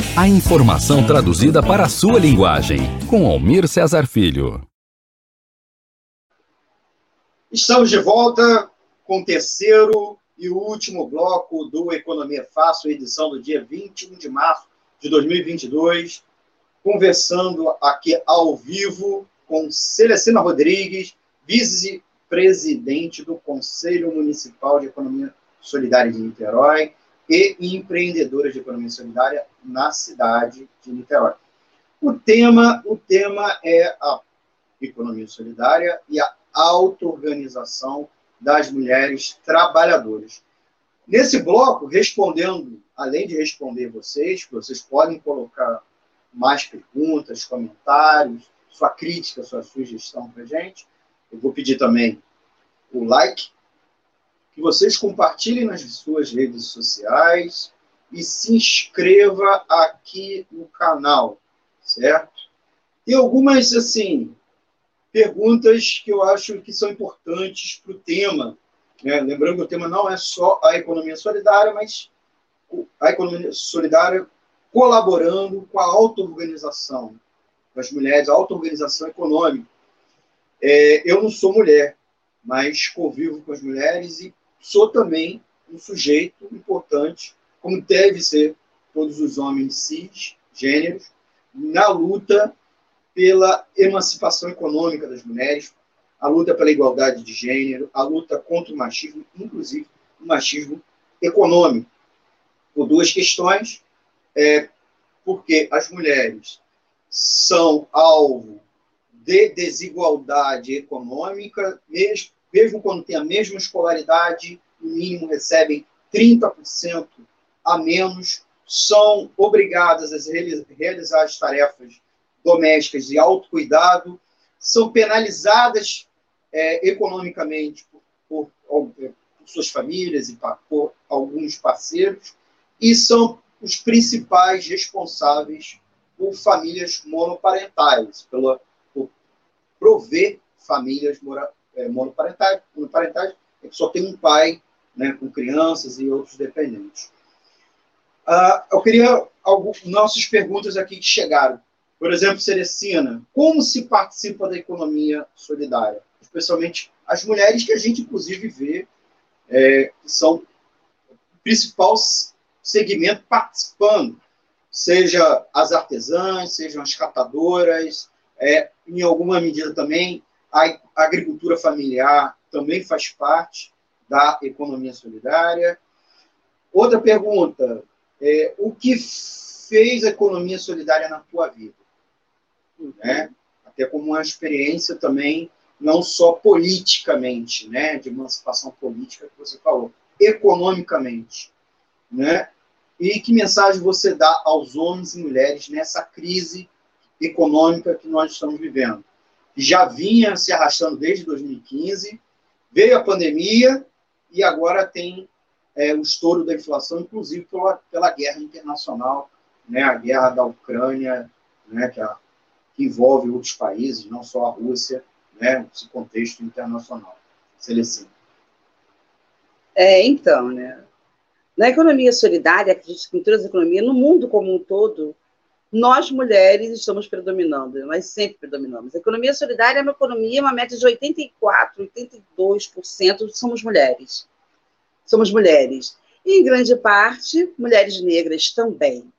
A informação traduzida para a sua linguagem. Com Almir Cesar Filho. Estamos de volta com o terceiro e último bloco do Economia Fácil, edição do dia 21 de março de 2022. Conversando aqui ao vivo com Celecina Rodrigues, vice-presidente do Conselho Municipal de Economia Solidária de Niterói e empreendedoras de economia solidária na cidade de Niterói. O tema é a economia solidária e a auto-organização das mulheres trabalhadoras. Nesse bloco, respondendo, além de responder vocês, que vocês podem colocar mais perguntas, comentários, sua crítica, sua sugestão para a gente. Eu vou pedir também o like, que vocês compartilhem nas suas redes sociais e se inscreva aqui no canal, certo? Tem algumas, perguntas que eu acho que são importantes para o tema, né? Lembrando que o tema não é só a economia solidária, mas a economia solidária colaborando com a auto-organização das mulheres, a auto-organização econômica. Eu não sou mulher, mas convivo com as mulheres e sou também um sujeito importante, como deve ser todos os homens cis, gêneros, na luta pela emancipação econômica das mulheres, a luta pela igualdade de gênero, a luta contra o machismo, inclusive o machismo econômico. Por duas questões, porque as mulheres são alvo de desigualdade econômica, mesmo quando têm a mesma escolaridade, no mínimo recebem 30% a menos, são obrigadas a realizar as tarefas domésticas de autocuidado, são penalizadas economicamente por suas famílias e por alguns parceiros, e são os principais responsáveis por famílias monoparentais, por prover famílias monoparentais, que só tem um pai, né, com crianças e outros dependentes. Eu queria nossas perguntas aqui que chegaram. Por exemplo, Celecina, como se participa da economia solidária? Especialmente as mulheres, que a gente, inclusive, vê que são o principal segmento participando, seja as artesãs, sejam as catadoras, em alguma medida também a agricultura familiar também faz parte da economia solidária. Outra pergunta, o que fez a economia solidária na tua vida? Né? Até como uma experiência também, não só politicamente, né, de emancipação política que você falou, economicamente, né? E que mensagem você dá aos homens e mulheres nessa crise econômica que nós estamos vivendo? Já vinha se arrastando desde 2015, veio a pandemia e agora tem o estouro da inflação, inclusive pela guerra internacional, né, a guerra da Ucrânia, né, que envolve outros países, não só a Rússia, né, esse contexto internacional. Celecina. Então, né, na economia solidária, acredito que em todas as economias, no mundo como um todo, nós, mulheres, estamos predominando, nós sempre predominamos. A economia solidária é uma economia, uma meta de 84%, 82% somos mulheres. E, em grande parte, mulheres negras também.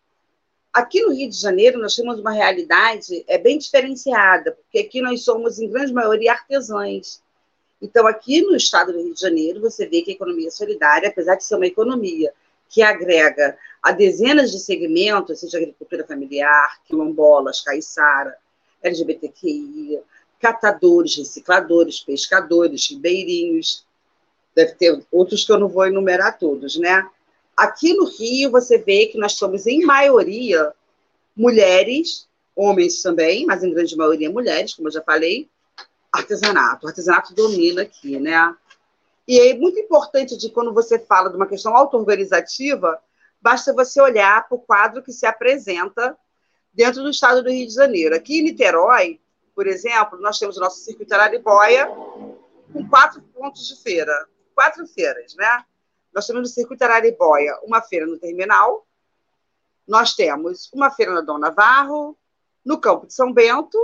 Aqui no Rio de Janeiro, nós temos uma realidade bem diferenciada, porque aqui nós somos, em grande maioria, artesãs. Então, aqui no estado do Rio de Janeiro, você vê que a economia solidária, apesar de ser uma economia que agrega a dezenas de segmentos, seja agricultura familiar, quilombolas, caiçara, LGBTQI, catadores, recicladores, pescadores, ribeirinhos, deve ter outros que eu não vou enumerar todos, né? Aqui no Rio, você vê que nós somos, em maioria, mulheres, homens também, mas em grande maioria mulheres, como eu já falei, artesanato. O artesanato domina aqui, né? E é muito importante quando você fala de uma questão auto-organizativa, basta você olhar para o quadro que se apresenta dentro do estado do Rio de Janeiro. Aqui em Niterói, por exemplo, nós temos o nosso Circuito Araribóia com 4 pontos de feira, 4 feiras, né? Nós temos no Circuito Araribóia uma feira no Terminal, nós temos uma feira na Dona Navarro, no Campo de São Bento,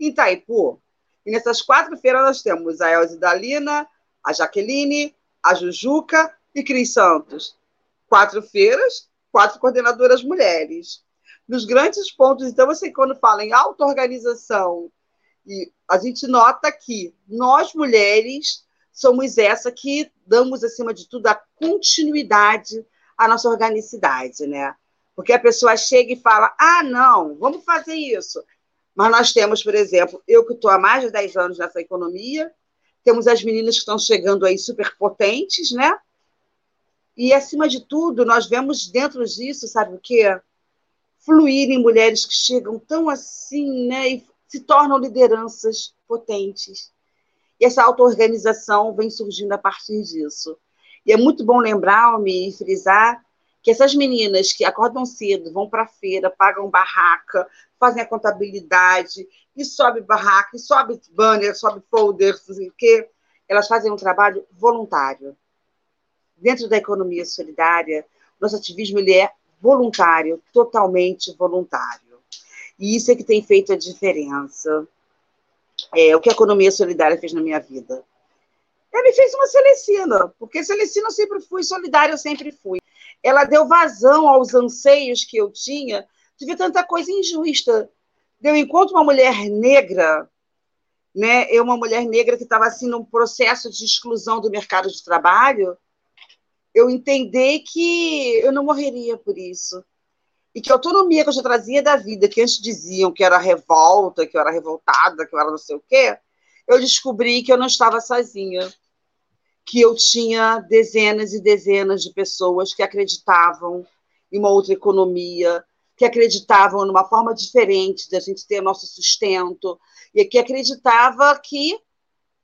em Itaipu. E nessas 4 feiras nós temos a Elze Dalina, a Jaqueline, a Jujuca e Cris Santos. 4 feiras, 4 coordenadoras mulheres. Nos grandes pontos, então, você quando fala em auto-organização, e a gente nota que nós mulheres somos essa que damos, acima de tudo, a continuidade à nossa organicidade, né? Porque a pessoa chega e fala, não, vamos fazer isso. Mas nós temos, por exemplo, eu que estou há mais de 10 anos nessa economia, temos as meninas que estão chegando aí superpotentes, né? E, acima de tudo, nós vemos dentro disso, sabe o quê? Fluírem mulheres que chegam tão assim, né? E se tornam lideranças potentes. E essa auto-organização vem surgindo a partir disso. E é muito bom lembrar-me e frisar que essas meninas que acordam cedo, vão para a feira, pagam barraca, fazem a contabilidade, e sobe barraca, e sobe banner, sobe folder, não sei o quê, elas fazem um trabalho voluntário. Dentro da economia solidária, nosso ativismo ele é voluntário, totalmente voluntário. E isso é que tem feito a diferença. O que a economia solidária fez na minha vida. Ela me fez uma Celecina, porque Celecina eu sempre fui, solidária eu sempre fui. Ela deu vazão aos anseios que eu tinha de ver tanta coisa injusta, deu encontro a uma mulher negra, né? Eu, uma mulher negra que estava assim num processo de exclusão do mercado de trabalho, eu entendi que eu não morreria por isso. E que a autonomia que eu já trazia da vida, que antes diziam que era revolta, que eu era revoltada, que eu era não sei o quê, eu descobri que eu não estava sozinha, que eu tinha dezenas e dezenas de pessoas que acreditavam em uma outra economia, que acreditavam numa forma diferente de a gente ter nosso sustento, e que acreditava que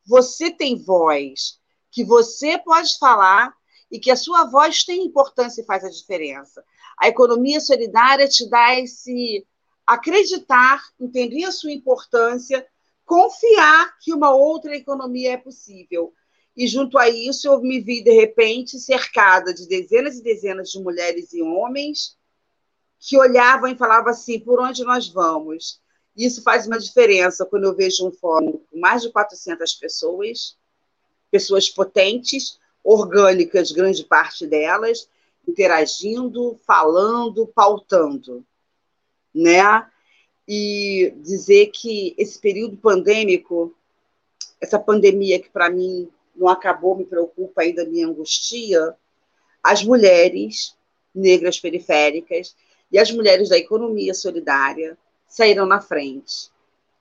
você tem voz, que você pode falar e que a sua voz tem importância e faz a diferença. A economia solidária te dá esse acreditar, entender a sua importância, confiar que uma outra economia é possível. E, junto a isso, eu me vi, de repente, cercada de dezenas e dezenas de mulheres e homens que olhavam e falavam assim, por onde nós vamos? Isso faz uma diferença quando eu vejo um fórum com mais de 400 pessoas, pessoas potentes, orgânicas, grande parte delas, interagindo, falando, pautando, né? E dizer que esse período pandêmico, essa pandemia que, para mim, não acabou, me preocupa ainda, me angustia, as mulheres negras periféricas e as mulheres da economia solidária saíram na frente,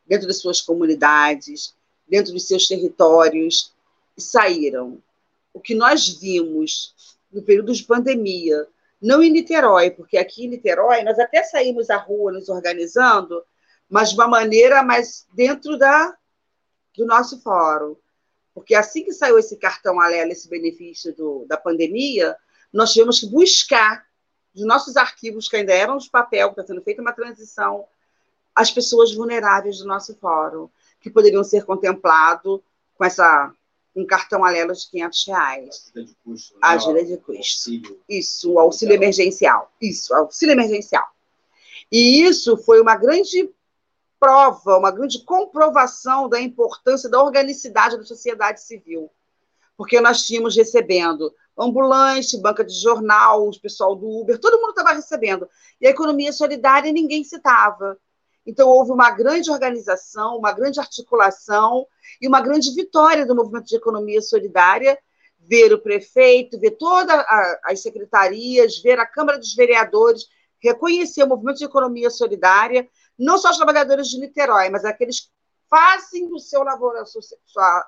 dentro das suas comunidades, dentro dos seus territórios, e saíram. O que nós vimos no período de pandemia, não em Niterói, porque aqui em Niterói nós até saímos à rua nos organizando, mas de uma maneira mais dentro do nosso fórum. Porque assim que saiu esse cartão amarelo, esse benefício da pandemia, nós tivemos que buscar dos nossos arquivos, que ainda eram de papel, que está sendo feita uma transição, as pessoas vulneráveis do nosso fórum, que poderiam ser contempladas com um cartão amarelo de R$500. Ajuda de custo. Ajuda de custo. Isso, o auxílio emergencial. Isso, auxílio emergencial. E isso foi uma grande prova, uma grande comprovação da importância da organicidade da sociedade civil, porque nós tínhamos recebendo ambulante, banca de jornal, o pessoal do Uber, todo mundo estava recebendo, e a economia solidária ninguém citava. Então houve uma grande organização, uma grande articulação e uma grande vitória do movimento de economia solidária, ver o prefeito, ver todas as secretarias, ver a Câmara dos Vereadores, reconhecer o movimento de economia solidária, não só os trabalhadores de Niterói, mas aqueles que fazem o seu sua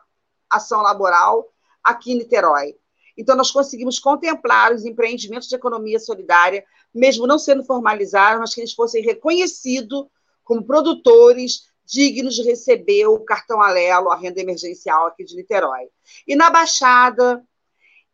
ação laboral aqui em Niterói. Então, nós conseguimos contemplar os empreendimentos de economia solidária, mesmo não sendo formalizados, mas que eles fossem reconhecidos como produtores dignos de receber o cartão amarelo, a renda emergencial aqui de Niterói. E na Baixada,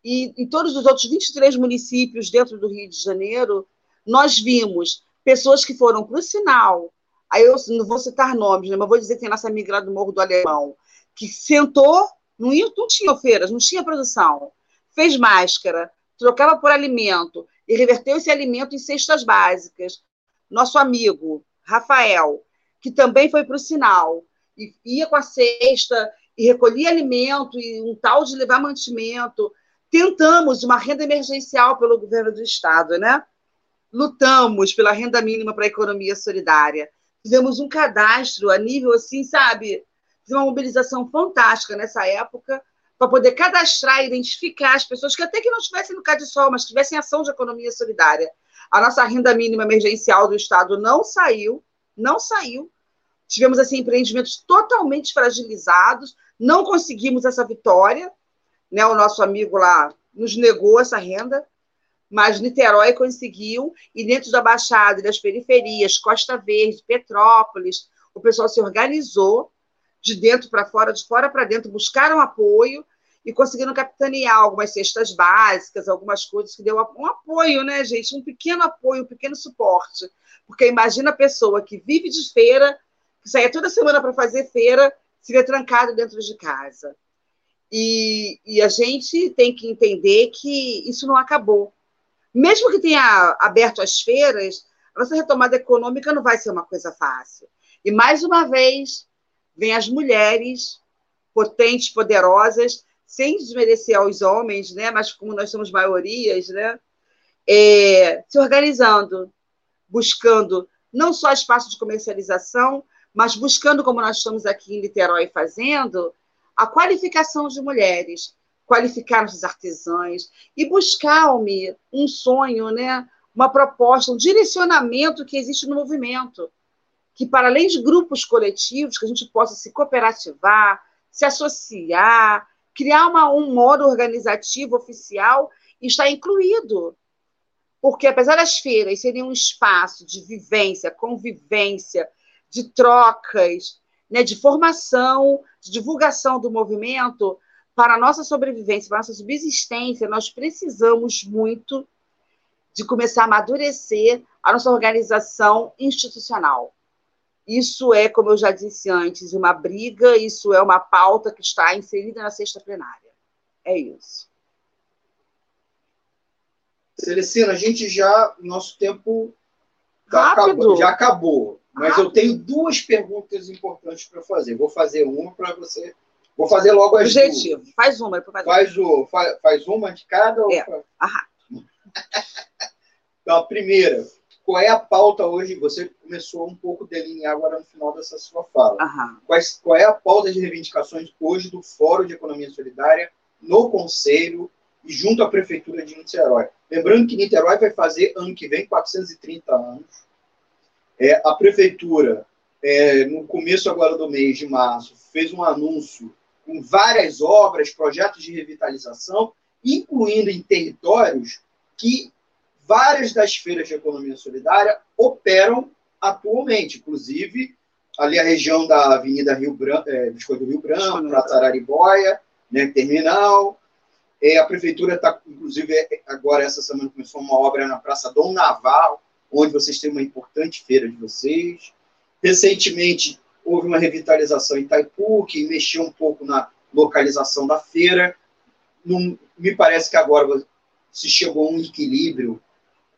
e em todos os outros 23 municípios dentro do Rio de Janeiro, nós vimos pessoas que foram para o sinal. Aí eu não vou citar nomes, né? Mas vou dizer que tem nossa amiga lá do Morro do Alemão, que sentou, não tinha feiras, não tinha produção, fez máscara, trocava por alimento e reverteu esse alimento em cestas básicas. Nosso amigo, Rafael, que também foi para o sinal, e ia com a cesta e recolhia alimento e um tal de levar mantimento. Tentamos uma renda emergencial pelo governo do Estado, né? Lutamos pela renda mínima para a economia solidária. Fizemos um cadastro a nível assim, sabe? Fiz uma mobilização fantástica nessa época para poder cadastrar e identificar as pessoas que até que não estivessem no CADSOL, mas tivessem ação de economia solidária. A nossa renda mínima emergencial do Estado não saiu. Tivemos assim, empreendimentos totalmente fragilizados, não conseguimos essa vitória, né? O nosso amigo lá nos negou essa renda, mas Niterói conseguiu, e dentro da Baixada e das periferias, Costa Verde, Petrópolis, o pessoal se organizou de dentro para fora, de fora para dentro, buscaram apoio e conseguiram capitanear algumas cestas básicas, algumas coisas que deu um apoio, né, gente? Um pequeno apoio, um pequeno suporte. Porque imagina a pessoa que vive de feira, que saia toda semana para fazer feira, se vê trancada dentro de casa. E a gente tem que entender que isso não acabou. Mesmo que tenha aberto as feiras, a nossa retomada econômica não vai ser uma coisa fácil. E, mais uma vez, vem as mulheres potentes, poderosas, sem desmerecer aos homens, né? Mas como nós somos maiorias, né? Se organizando, buscando não só espaço de comercialização, mas buscando, como nós estamos aqui em Niterói fazendo, a qualificação de mulheres, qualificar os artesãos e buscar, Almir, um sonho, né? Uma proposta, um direcionamento que existe no movimento, que para além de grupos coletivos, que a gente possa se cooperativar, se associar, criar um modo organizativo oficial e estar incluído. Porque, apesar das feiras serem um espaço de vivência, convivência, de trocas, né, de formação, de divulgação do movimento, para a nossa sobrevivência, para a nossa subsistência, nós precisamos muito de começar a amadurecer a nossa organização institucional. Isso é, como eu já disse antes, uma briga, isso é uma pauta que está inserida na sexta plenária. É isso. Celecina, a gente já... Nosso tempo já acabou. Mas eu tenho duas perguntas importantes para fazer. Vou fazer uma para você... Vou fazer logo as duas. Objetivo. Faz uma. Faz uma de cada? É. Ou... Então, a primeira... Qual é a pauta hoje? Você começou um pouco a delinear agora no final dessa sua fala. Qual é a pauta de reivindicações hoje do Fórum de Economia Solidária no Conselho e junto à Prefeitura de Niterói? Lembrando que Niterói vai fazer, ano que vem, 430 anos. A Prefeitura, no começo agora do mês de março, fez um anúncio com várias obras, projetos de revitalização, incluindo em territórios que... Várias das feiras de economia solidária operam atualmente, inclusive ali a região da Avenida Biscoito do Rio Branco, Circuito Araribóia, né, Terminal. A Prefeitura está, inclusive, agora essa semana começou uma obra na Praça Dom Navarro, onde vocês têm uma importante feira de vocês. Recentemente, houve uma revitalização em Itaipu, que mexeu um pouco na localização da feira. Não, me parece que agora se chegou a um equilíbrio.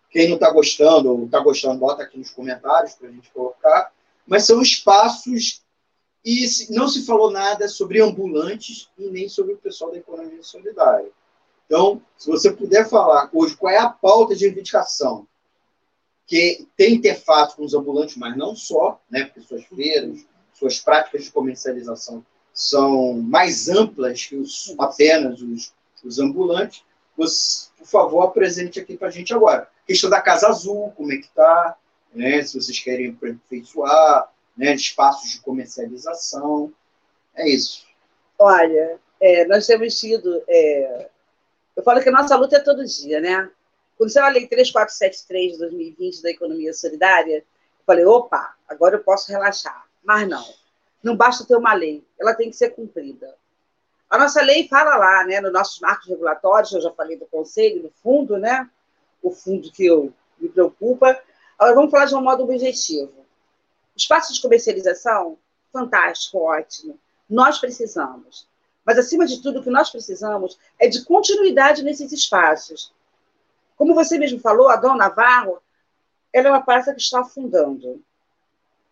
Quem não está gostando, ou está gostando, bota aqui nos comentários para a gente colocar. Mas são espaços, e não se falou nada sobre ambulantes e nem sobre o pessoal da economia solidária. Então, se você puder falar hoje qual é a pauta de reivindicação, que tem interface com os ambulantes, mas não só, né, porque suas feiras, suas práticas de comercialização são mais amplas que apenas os ambulantes, você, por favor, apresente aqui para a gente agora. Questão da Casa Azul, como é que está, né? Se vocês querem aperfeiçoar, né? Espaços de comercialização, é isso. Olha, nós temos tido... eu falo que a nossa luta é todo dia, né? Quando saiu a Lei 3473 de 2020 da Economia Solidária, eu falei, opa, agora eu posso relaxar. Mas não basta ter uma lei, ela tem que ser cumprida. A nossa lei fala lá, né, nos nossos marcos regulatórios, eu já falei do Conselho, do Fundo, né? O fundo que me preocupa. Agora, vamos falar de um modo objetivo. Espaço de comercialização, fantástico, ótimo. Nós precisamos. Mas, acima de tudo, o que nós precisamos é de continuidade nesses espaços. Como você mesmo falou, a Dona Navarro, ela é uma praça que está afundando.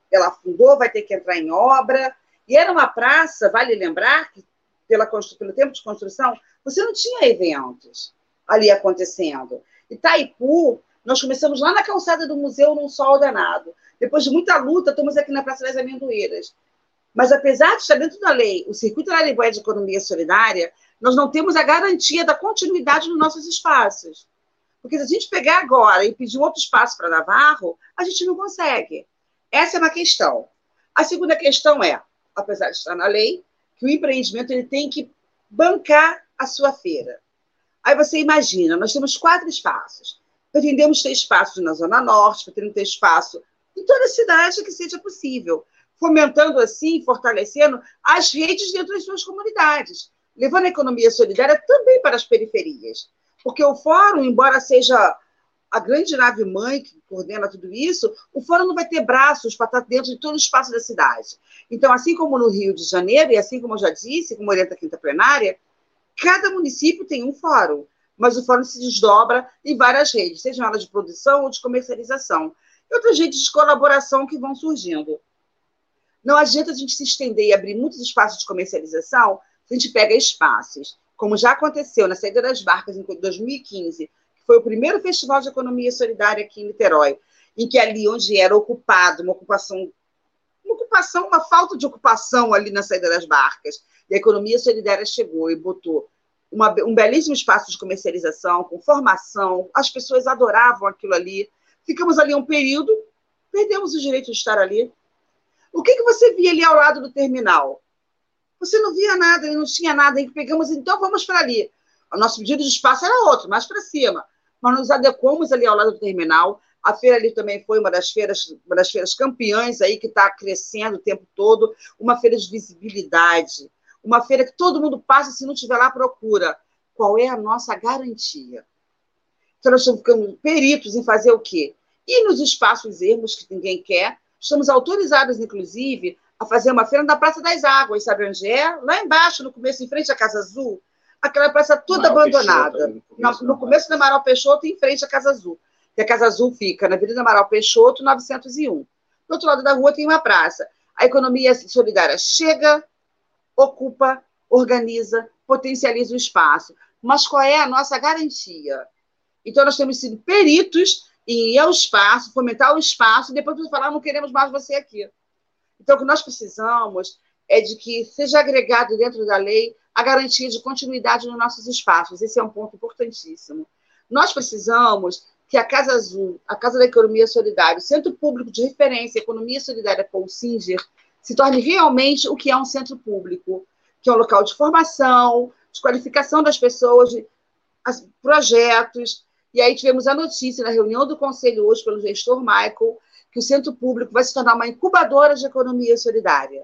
Ela afundou, vai ter que entrar em obra. E era uma praça, vale lembrar, que pelo tempo de construção, você não tinha eventos ali acontecendo. Itaipu, nós começamos lá na calçada do museu, num sol danado. Depois de muita luta, estamos aqui na Praça das Amendoeiras. Mas, apesar de estar dentro da lei, o Circuito Araribóia de Economia Solidária, nós não temos a garantia da continuidade nos nossos espaços. Porque se a gente pegar agora e pedir outro espaço para Navarro, a gente não consegue. Essa é uma questão. A segunda questão é, apesar de estar na lei, que o empreendimento ele tem que bancar a sua feira. Aí você imagina, nós temos 4 espaços. Pretendemos ter espaço na Zona Norte, pretendemos ter espaço em toda a cidade que seja possível, fomentando assim, fortalecendo as redes dentro das suas comunidades, levando a economia solidária também para as periferias. Porque o fórum, embora seja a grande nave-mãe que coordena tudo isso, o fórum não vai ter braços para estar dentro de todo o espaço da cidade. Então, assim como no Rio de Janeiro, e assim como eu já disse, como orienta a quinta plenária, cada município tem um fórum, mas o fórum se desdobra em várias redes, seja elas de produção ou de comercialização, e outras redes de colaboração que vão surgindo. Não adianta a gente se estender e abrir muitos espaços de comercialização se a gente pega espaços, como já aconteceu na Saída das Barcas em 2015, que foi o primeiro festival de economia solidária aqui em Niterói, em que ali onde era ocupado, uma falta de ocupação ali na Saída das Barcas, e a economia solidária chegou e botou um belíssimo espaço de comercialização, com formação, as pessoas adoravam aquilo ali. Ficamos ali um período, perdemos o direito de estar ali. O que você via ali ao lado do terminal? Você não via nada, não tinha nada, aí pegamos, então vamos para ali. O nosso pedido de espaço era outro, mais para cima. Mas nos adequamos ali ao lado do terminal. A feira ali também foi uma das feiras campeãs aí, que está crescendo o tempo todo. Uma feira de visibilidade. Uma feira que todo mundo passa, se não estiver lá, procura. Qual é a nossa garantia? Então, nós estamos ficando peritos em fazer o quê? E nos espaços ermos que ninguém quer, estamos autorizados, inclusive, a fazer uma feira na Praça das Águas, sabe onde é? Lá embaixo, no começo, em frente à Casa Azul, aquela praça toda abandonada. No começo da Amaral Peixoto, em frente à Casa Azul. E a Casa Azul fica na Avenida Amaral Peixoto, 901. Do outro lado da rua tem uma praça. A economia solidária chega, ocupa, organiza, potencializa o espaço. Mas qual é a nossa garantia? Então, nós temos sido peritos em ir ao espaço, fomentar o espaço, e depois de falar, não queremos mais você aqui. Então, o que nós precisamos é de que seja agregado dentro da lei a garantia de continuidade nos nossos espaços. Esse é um ponto importantíssimo. Nós precisamos que a Casa Azul, a Casa da Economia Solidária, o Centro Público de Referência Economia Solidária Paul Singer, se torne realmente o que é um centro público, que é um local de formação, de qualificação das pessoas, de projetos. E aí tivemos a notícia na reunião do Conselho hoje pelo gestor Michael, que o Centro Público vai se tornar uma incubadora de economia solidária.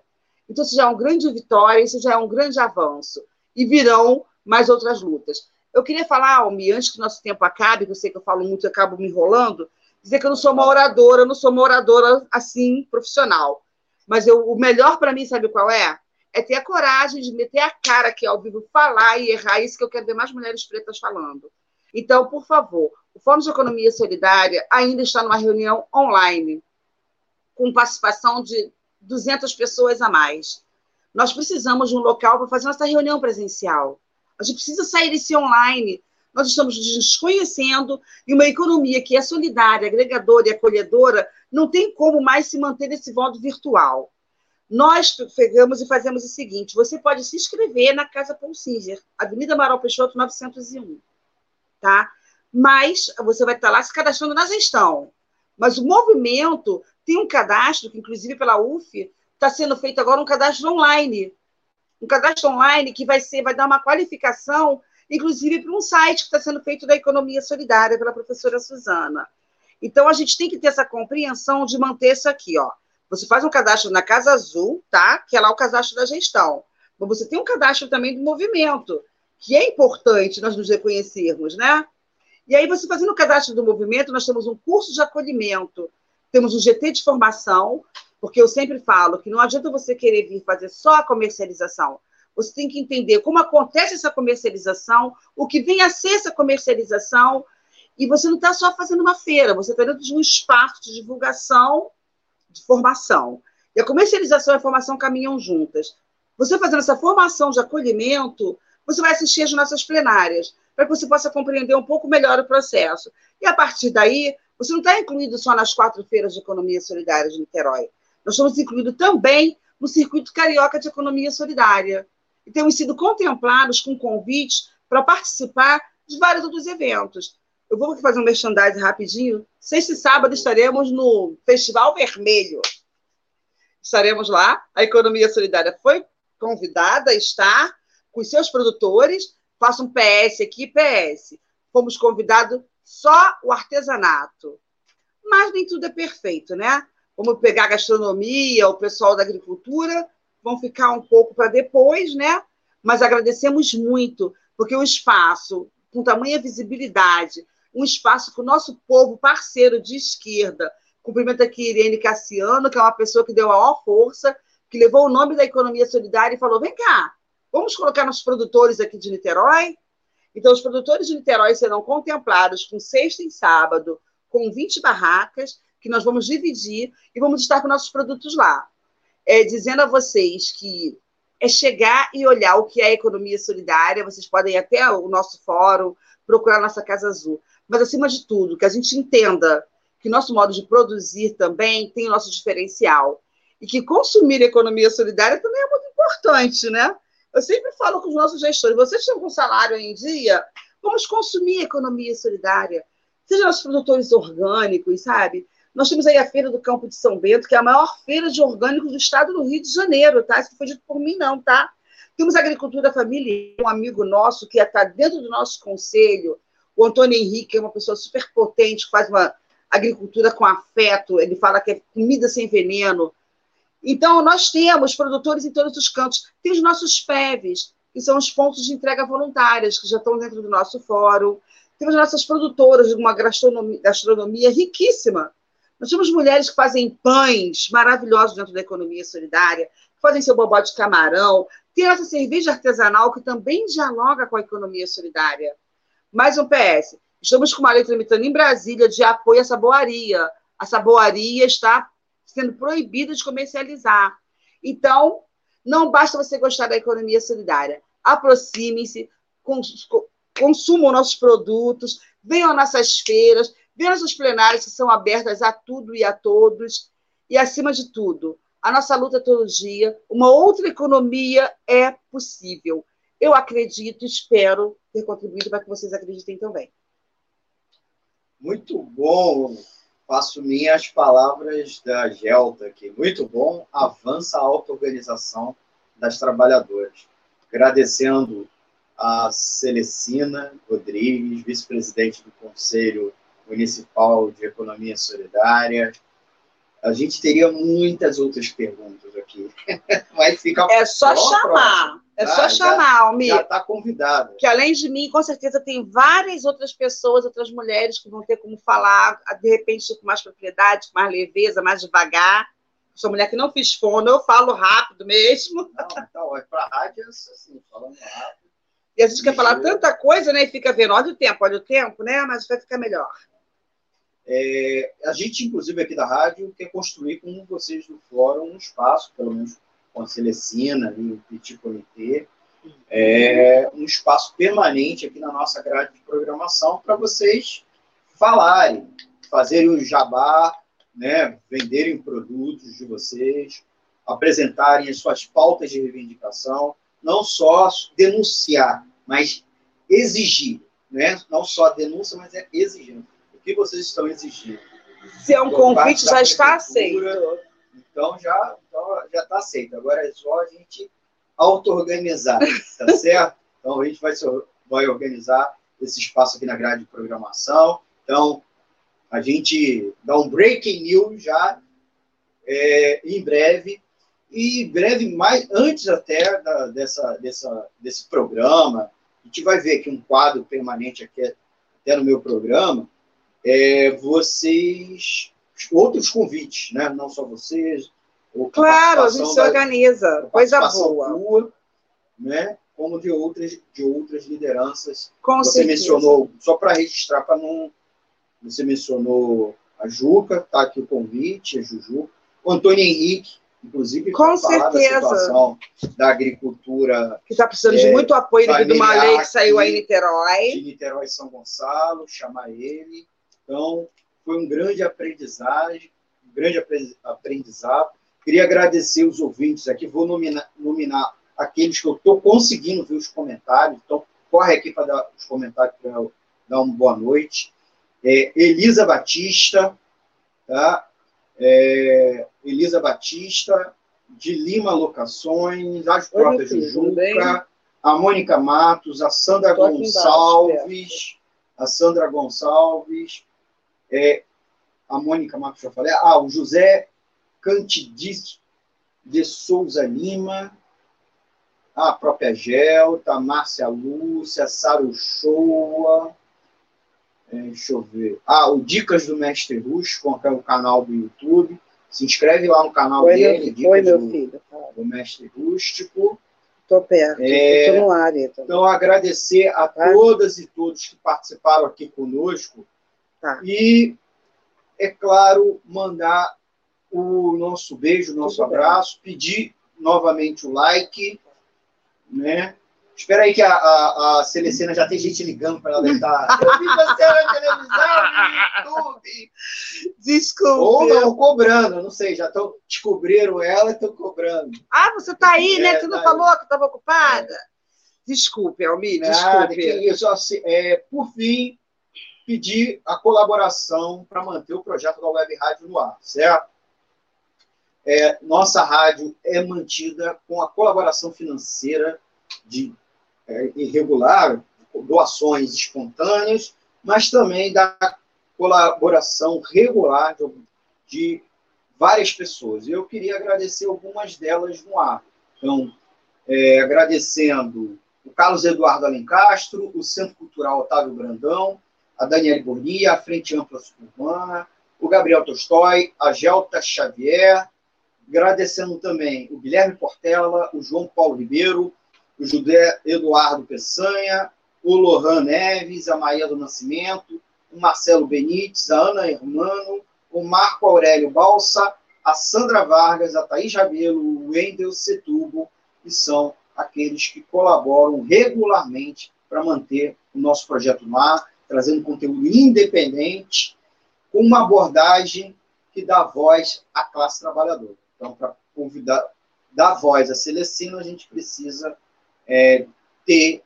Então, isso já é uma grande vitória, isso já é um grande avanço. E virão mais outras lutas. Eu queria falar, Almi, antes que o nosso tempo acabe, que eu sei que eu falo muito e acabo me enrolando, dizer que eu não sou uma oradora, assim, profissional. Mas o melhor para mim, sabe qual é? É ter a coragem de meter a cara aqui ao vivo, falar e errar. Isso que eu quero ver mais mulheres pretas falando. Então, por favor, o Fórum de Economia Solidária ainda está numa reunião online, com participação de 200 pessoas a mais. Nós precisamos de um local para fazer nossa reunião presencial. A gente precisa sair desse online. Nós estamos desconhecendo e uma economia que é solidária, agregadora e acolhedora não tem como mais se manter nesse modo virtual. Nós pegamos e fazemos o seguinte, você pode se inscrever na Casa Paul Singer, Avenida Amaral Peixoto, 901. Tá? Mas você vai estar lá se cadastrando na gestão. Mas o movimento tem um cadastro, que inclusive pela UF, está sendo feito agora um cadastro online. Um cadastro online que vai dar uma qualificação, inclusive para um site que está sendo feito da Economia Solidária, pela professora Suzana. Então, a gente tem que ter essa compreensão de manter isso aqui, ó. Você faz um cadastro na Casa Azul, tá? Que é lá o cadastro da gestão. Mas você tem um cadastro também do movimento, que é importante nós nos reconhecermos, né? E aí, você fazendo o cadastro do movimento, nós temos um curso de acolhimento, temos um GT de formação, porque eu sempre falo que não adianta você querer vir fazer só a comercialização. Você tem que entender como acontece essa comercialização, o que vem a ser essa comercialização, e você não está só fazendo uma feira, você está dentro de um espaço de divulgação, de formação. E a comercialização e a formação caminham juntas. Você fazendo essa formação de acolhimento, você vai assistir às nossas plenárias, para que você possa compreender um pouco melhor o processo. E a partir daí, você não está incluído só nas 4 feiras de economia solidária de Niterói. Nós estamos incluídos também no Circuito Carioca de Economia Solidária. E temos sido contemplados com convites para participar de vários outros eventos. Eu vou fazer um merchandising rapidinho. Sexta e sábado estaremos no Festival Vermelho. Estaremos lá. A Economia Solidária foi convidada a estar com os seus produtores. Faço um PS aqui, PS. Fomos convidados só o artesanato. Mas nem tudo é perfeito, né? Vamos pegar a gastronomia, o pessoal da agricultura, vão ficar um pouco para depois, né? Mas agradecemos muito, porque o espaço, com tamanha visibilidade, um espaço que o nosso povo parceiro de esquerda, cumprimento aqui Irene Cassiano, que é uma pessoa que deu a maior força, que levou o nome da economia solidária e falou, vem cá, vamos colocar nossos produtores aqui de Niterói? Então, os produtores de Niterói serão contemplados com sexta e sábado, com 20 barracas, que nós vamos dividir e vamos estar com nossos produtos lá. Dizendo a vocês que é chegar e olhar o que é a economia solidária, vocês podem ir até o nosso fórum, procurar a nossa Casa Azul. Mas, acima de tudo, que a gente entenda que nosso modo de produzir também tem o nosso diferencial. E que consumir economia solidária também é muito importante, né? Eu sempre falo com os nossos gestores, vocês estão com salário em dia? Vamos consumir economia solidária. Seja nossos produtores orgânicos, sabe? Nós temos aí a Feira do Campo de São Bento, que é a maior feira de orgânicos do estado do Rio de Janeiro, tá? Isso não foi dito por mim, não, tá? Temos a agricultura familiar, um amigo nosso que está dentro do nosso conselho, o Antônio Henrique, é uma pessoa super potente, que faz uma agricultura com afeto, ele fala que é comida sem veneno. Então, nós temos produtores em todos os cantos. Tem os nossos PEVs, que são os pontos de entrega voluntárias, que já estão dentro do nosso fórum. Temos nossas produtoras de uma gastronomia riquíssima. Nós temos mulheres que fazem pães maravilhosos dentro da economia solidária, que fazem seu bobó de camarão. Tem a nossa cerveja artesanal, que também dialoga com a economia solidária. Mais um PS. Estamos com uma lei tramitando em Brasília de apoio à saboaria. A saboaria está sendo proibida de comercializar. Então, não basta você gostar da economia solidária. Aproximem-se, consumam nossos produtos, venham às nossas feiras, venham às nossas plenárias que são abertas a tudo e a todos. E, acima de tudo, a nossa luta todo dia, uma outra economia é possível. Eu acredito, espero ter contribuído para que vocês acreditem também. Muito bom. Faço minhas palavras da Gelta aqui. Muito bom. Avança a auto-organização das trabalhadoras. Agradecendo a Celecina Rodrigues, vice-presidente do Conselho Municipal de Economia Solidária. A gente teria muitas outras perguntas aqui. Mas fica é só chamar. Próxima. É só chamar, Almir. Já está convidado. Que além de mim, com certeza, tem várias outras pessoas, outras mulheres que vão ter como falar, de repente, com mais propriedade, com mais leveza, mais devagar. Eu sou mulher que não fiz fono, eu falo rápido mesmo. Não, então, é para a rádio, assim, falando rápido. E a gente quer falar tanta coisa, né? E fica vendo, olha o tempo, né? Mas vai ficar melhor. É, a gente, inclusive, aqui da rádio, quer construir com vocês do fórum um espaço, pelo menos com a Celecina, o Petit Comitê, um espaço permanente aqui na nossa grade de programação para vocês falarem, fazerem o jabá, né? Venderem produtos de vocês, apresentarem as suas pautas de reivindicação, não só denunciar, mas exigir, né? Não só a denúncia, mas é exigindo. O que vocês estão exigindo? Se é um convite, já está aceito. Então, já está aceito. Agora é só a gente auto-organizar, tá certo? Então, a gente vai organizar esse espaço aqui na grade de programação. Então, a gente dá um breaking news já em breve. E em breve, antes até desse programa, a gente vai ver aqui um quadro permanente aqui, até no meu programa, outros convites, né? Não só vocês. Claro, a gente se organiza, coisa boa. Tua, né? Como de outras lideranças. Com você certeza. Mencionou, só para registrar, para não. Você mencionou a Juca, está aqui o convite, a Juju, o Antônio Henrique. Inclusive, com certeza, da situação da agricultura... Que está precisando de muito apoio devido a uma lei que saiu aí em Niterói. De Niterói e São Gonçalo, chamar ele. Então, foi um grande aprendizagem, Queria agradecer os ouvintes aqui, vou nominar aqueles que eu estou conseguindo ver os comentários, então corre aqui para dar os comentários para dar uma boa noite. Elisa Batista, tá? Elisa Batista, de Lima Locações, as próprias Jujuca, a Mônica Matos, a Sandra Gonçalves, a Mônica Matos, já falei, o José Cantidis de Souza Lima, a própria Gelta, a Márcia Lúcia, a Sara Uchoa, deixa eu ver. O Dicas do Mestre Rusco, que é o canal do YouTube. Se inscreve lá no canal dele, Dicas do Mestre Rústico. Estou perto, estou no ar. Então, agradecer a todas e todos que participaram aqui conosco. Tá. E, é claro, mandar o nosso beijo, o nosso abraço, pedir novamente o like, né? Espera aí que a Celecina já tem gente ligando para ela deitar. Eu vi você na televisão, no YouTube. Desculpa. Ou não, cobrando, não sei. Já tô, descobriram ela e estão cobrando. Ah, você tá aí, né? Tu não falou que estava ocupada? Desculpe, Almir, desculpe. Por fim, pedir a colaboração para manter o projeto da Web Rádio no ar, certo? Nossa rádio é mantida com a colaboração financeira irregular, doações espontâneas, mas também da colaboração regular de várias pessoas. Eu queria agradecer algumas delas no ar. Então, agradecendo o Carlos Eduardo Alencastro, o Centro Cultural Otávio Brandão, a Daniela Bornia, a Frente Ampla Suburbana, o Gabriel Tolstói, a Gelta Xavier, agradecendo também o Guilherme Portela, o João Paulo Ribeiro, o José Eduardo Peçanha, o Lohan Neves, a Maria do Nascimento, o Marcelo Benites, a Ana Hermano, o Marco Aurélio Balsa, a Sandra Vargas, a Thaís Rabelo, o Wendel Setúbal, que são aqueles que colaboram regularmente para manter o nosso projeto no ar, trazendo conteúdo independente, com uma abordagem que dá voz à classe trabalhadora. Então, para dar voz à Celecina, a gente precisa... ter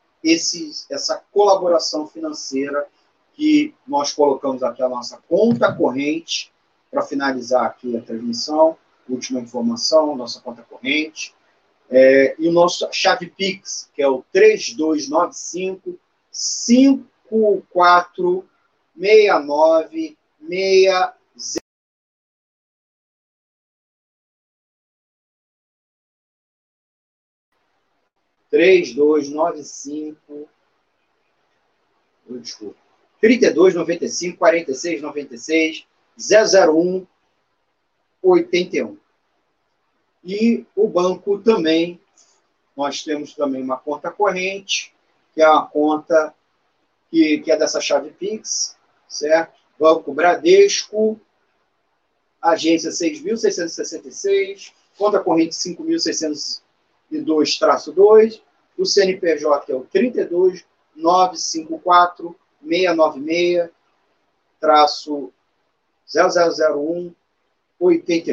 essa colaboração financeira que nós colocamos aqui a nossa conta corrente, para finalizar aqui a transmissão, última informação, nossa conta corrente, e o nosso chave Pix, que é o 3295-5469-60. Desculpa, 3295 46 96 001 81. E o banco também, nós temos também uma conta corrente, que é uma conta que é dessa chave Pix, certo? Banco Bradesco, agência 6.666, conta corrente 5.600 e 2-2, o CNPJ é o 32 954 696-0001-81.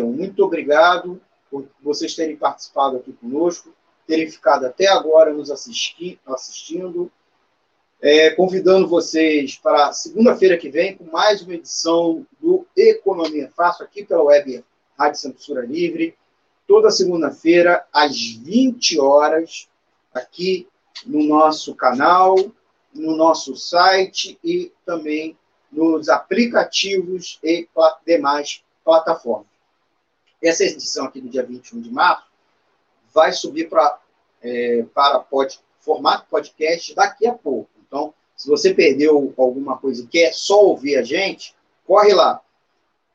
Muito obrigado por vocês terem participado aqui conosco, terem ficado até agora nos assistindo, convidando vocês para segunda-feira que vem com mais uma edição do Economia Fácil, aqui pela Web Rádio Censura Livre, toda segunda-feira, às 20 horas, aqui no nosso canal, no nosso site e também nos aplicativos e demais plataformas. Essa edição aqui do dia 21 de março vai subir para formato podcast daqui a pouco. Então, se você perdeu alguma coisa e quer só ouvir a gente, corre lá.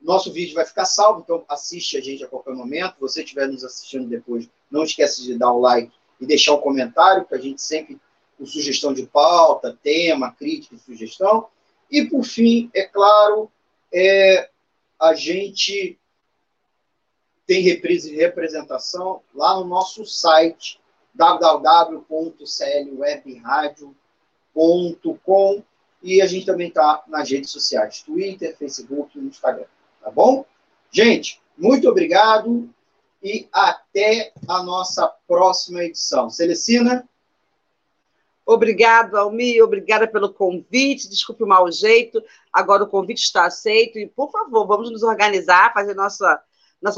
Nosso vídeo vai ficar salvo, então assiste a gente a qualquer momento. Se você estiver nos assistindo depois, não esquece de dar o like e deixar um comentário, que a gente sempre com sugestão de pauta, tema, crítica e sugestão. E, por fim, é claro, a gente tem reprise e representação lá no nosso site, www.clwebradio.com, e a gente também está nas redes sociais, Twitter, Facebook e Instagram. Tá bom? Gente, muito obrigado e até a nossa próxima edição. Celecina? Obrigado, Almir. Obrigada pelo convite. Desculpe o mau jeito. Agora o convite está aceito. E, por favor, vamos nos organizar, fazer nossa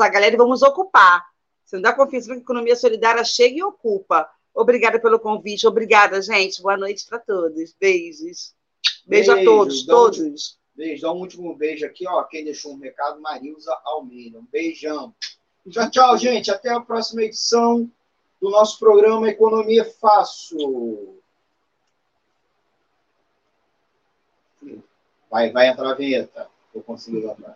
galera e vamos ocupar. Você não dá confiança para que a economia solidária chegue e ocupa. Obrigada pelo convite. Obrigada, gente. Boa noite para todos. Beijos. Beijo a todos, todos. Beijo, dá um último beijo aqui, ó. Quem deixou um recado, Marilza Almeida. Um beijão. Tchau, tchau, gente. Até a próxima edição do nosso programa Economia Fácil. Vai entrar a vinheta. Vou conseguir entrar.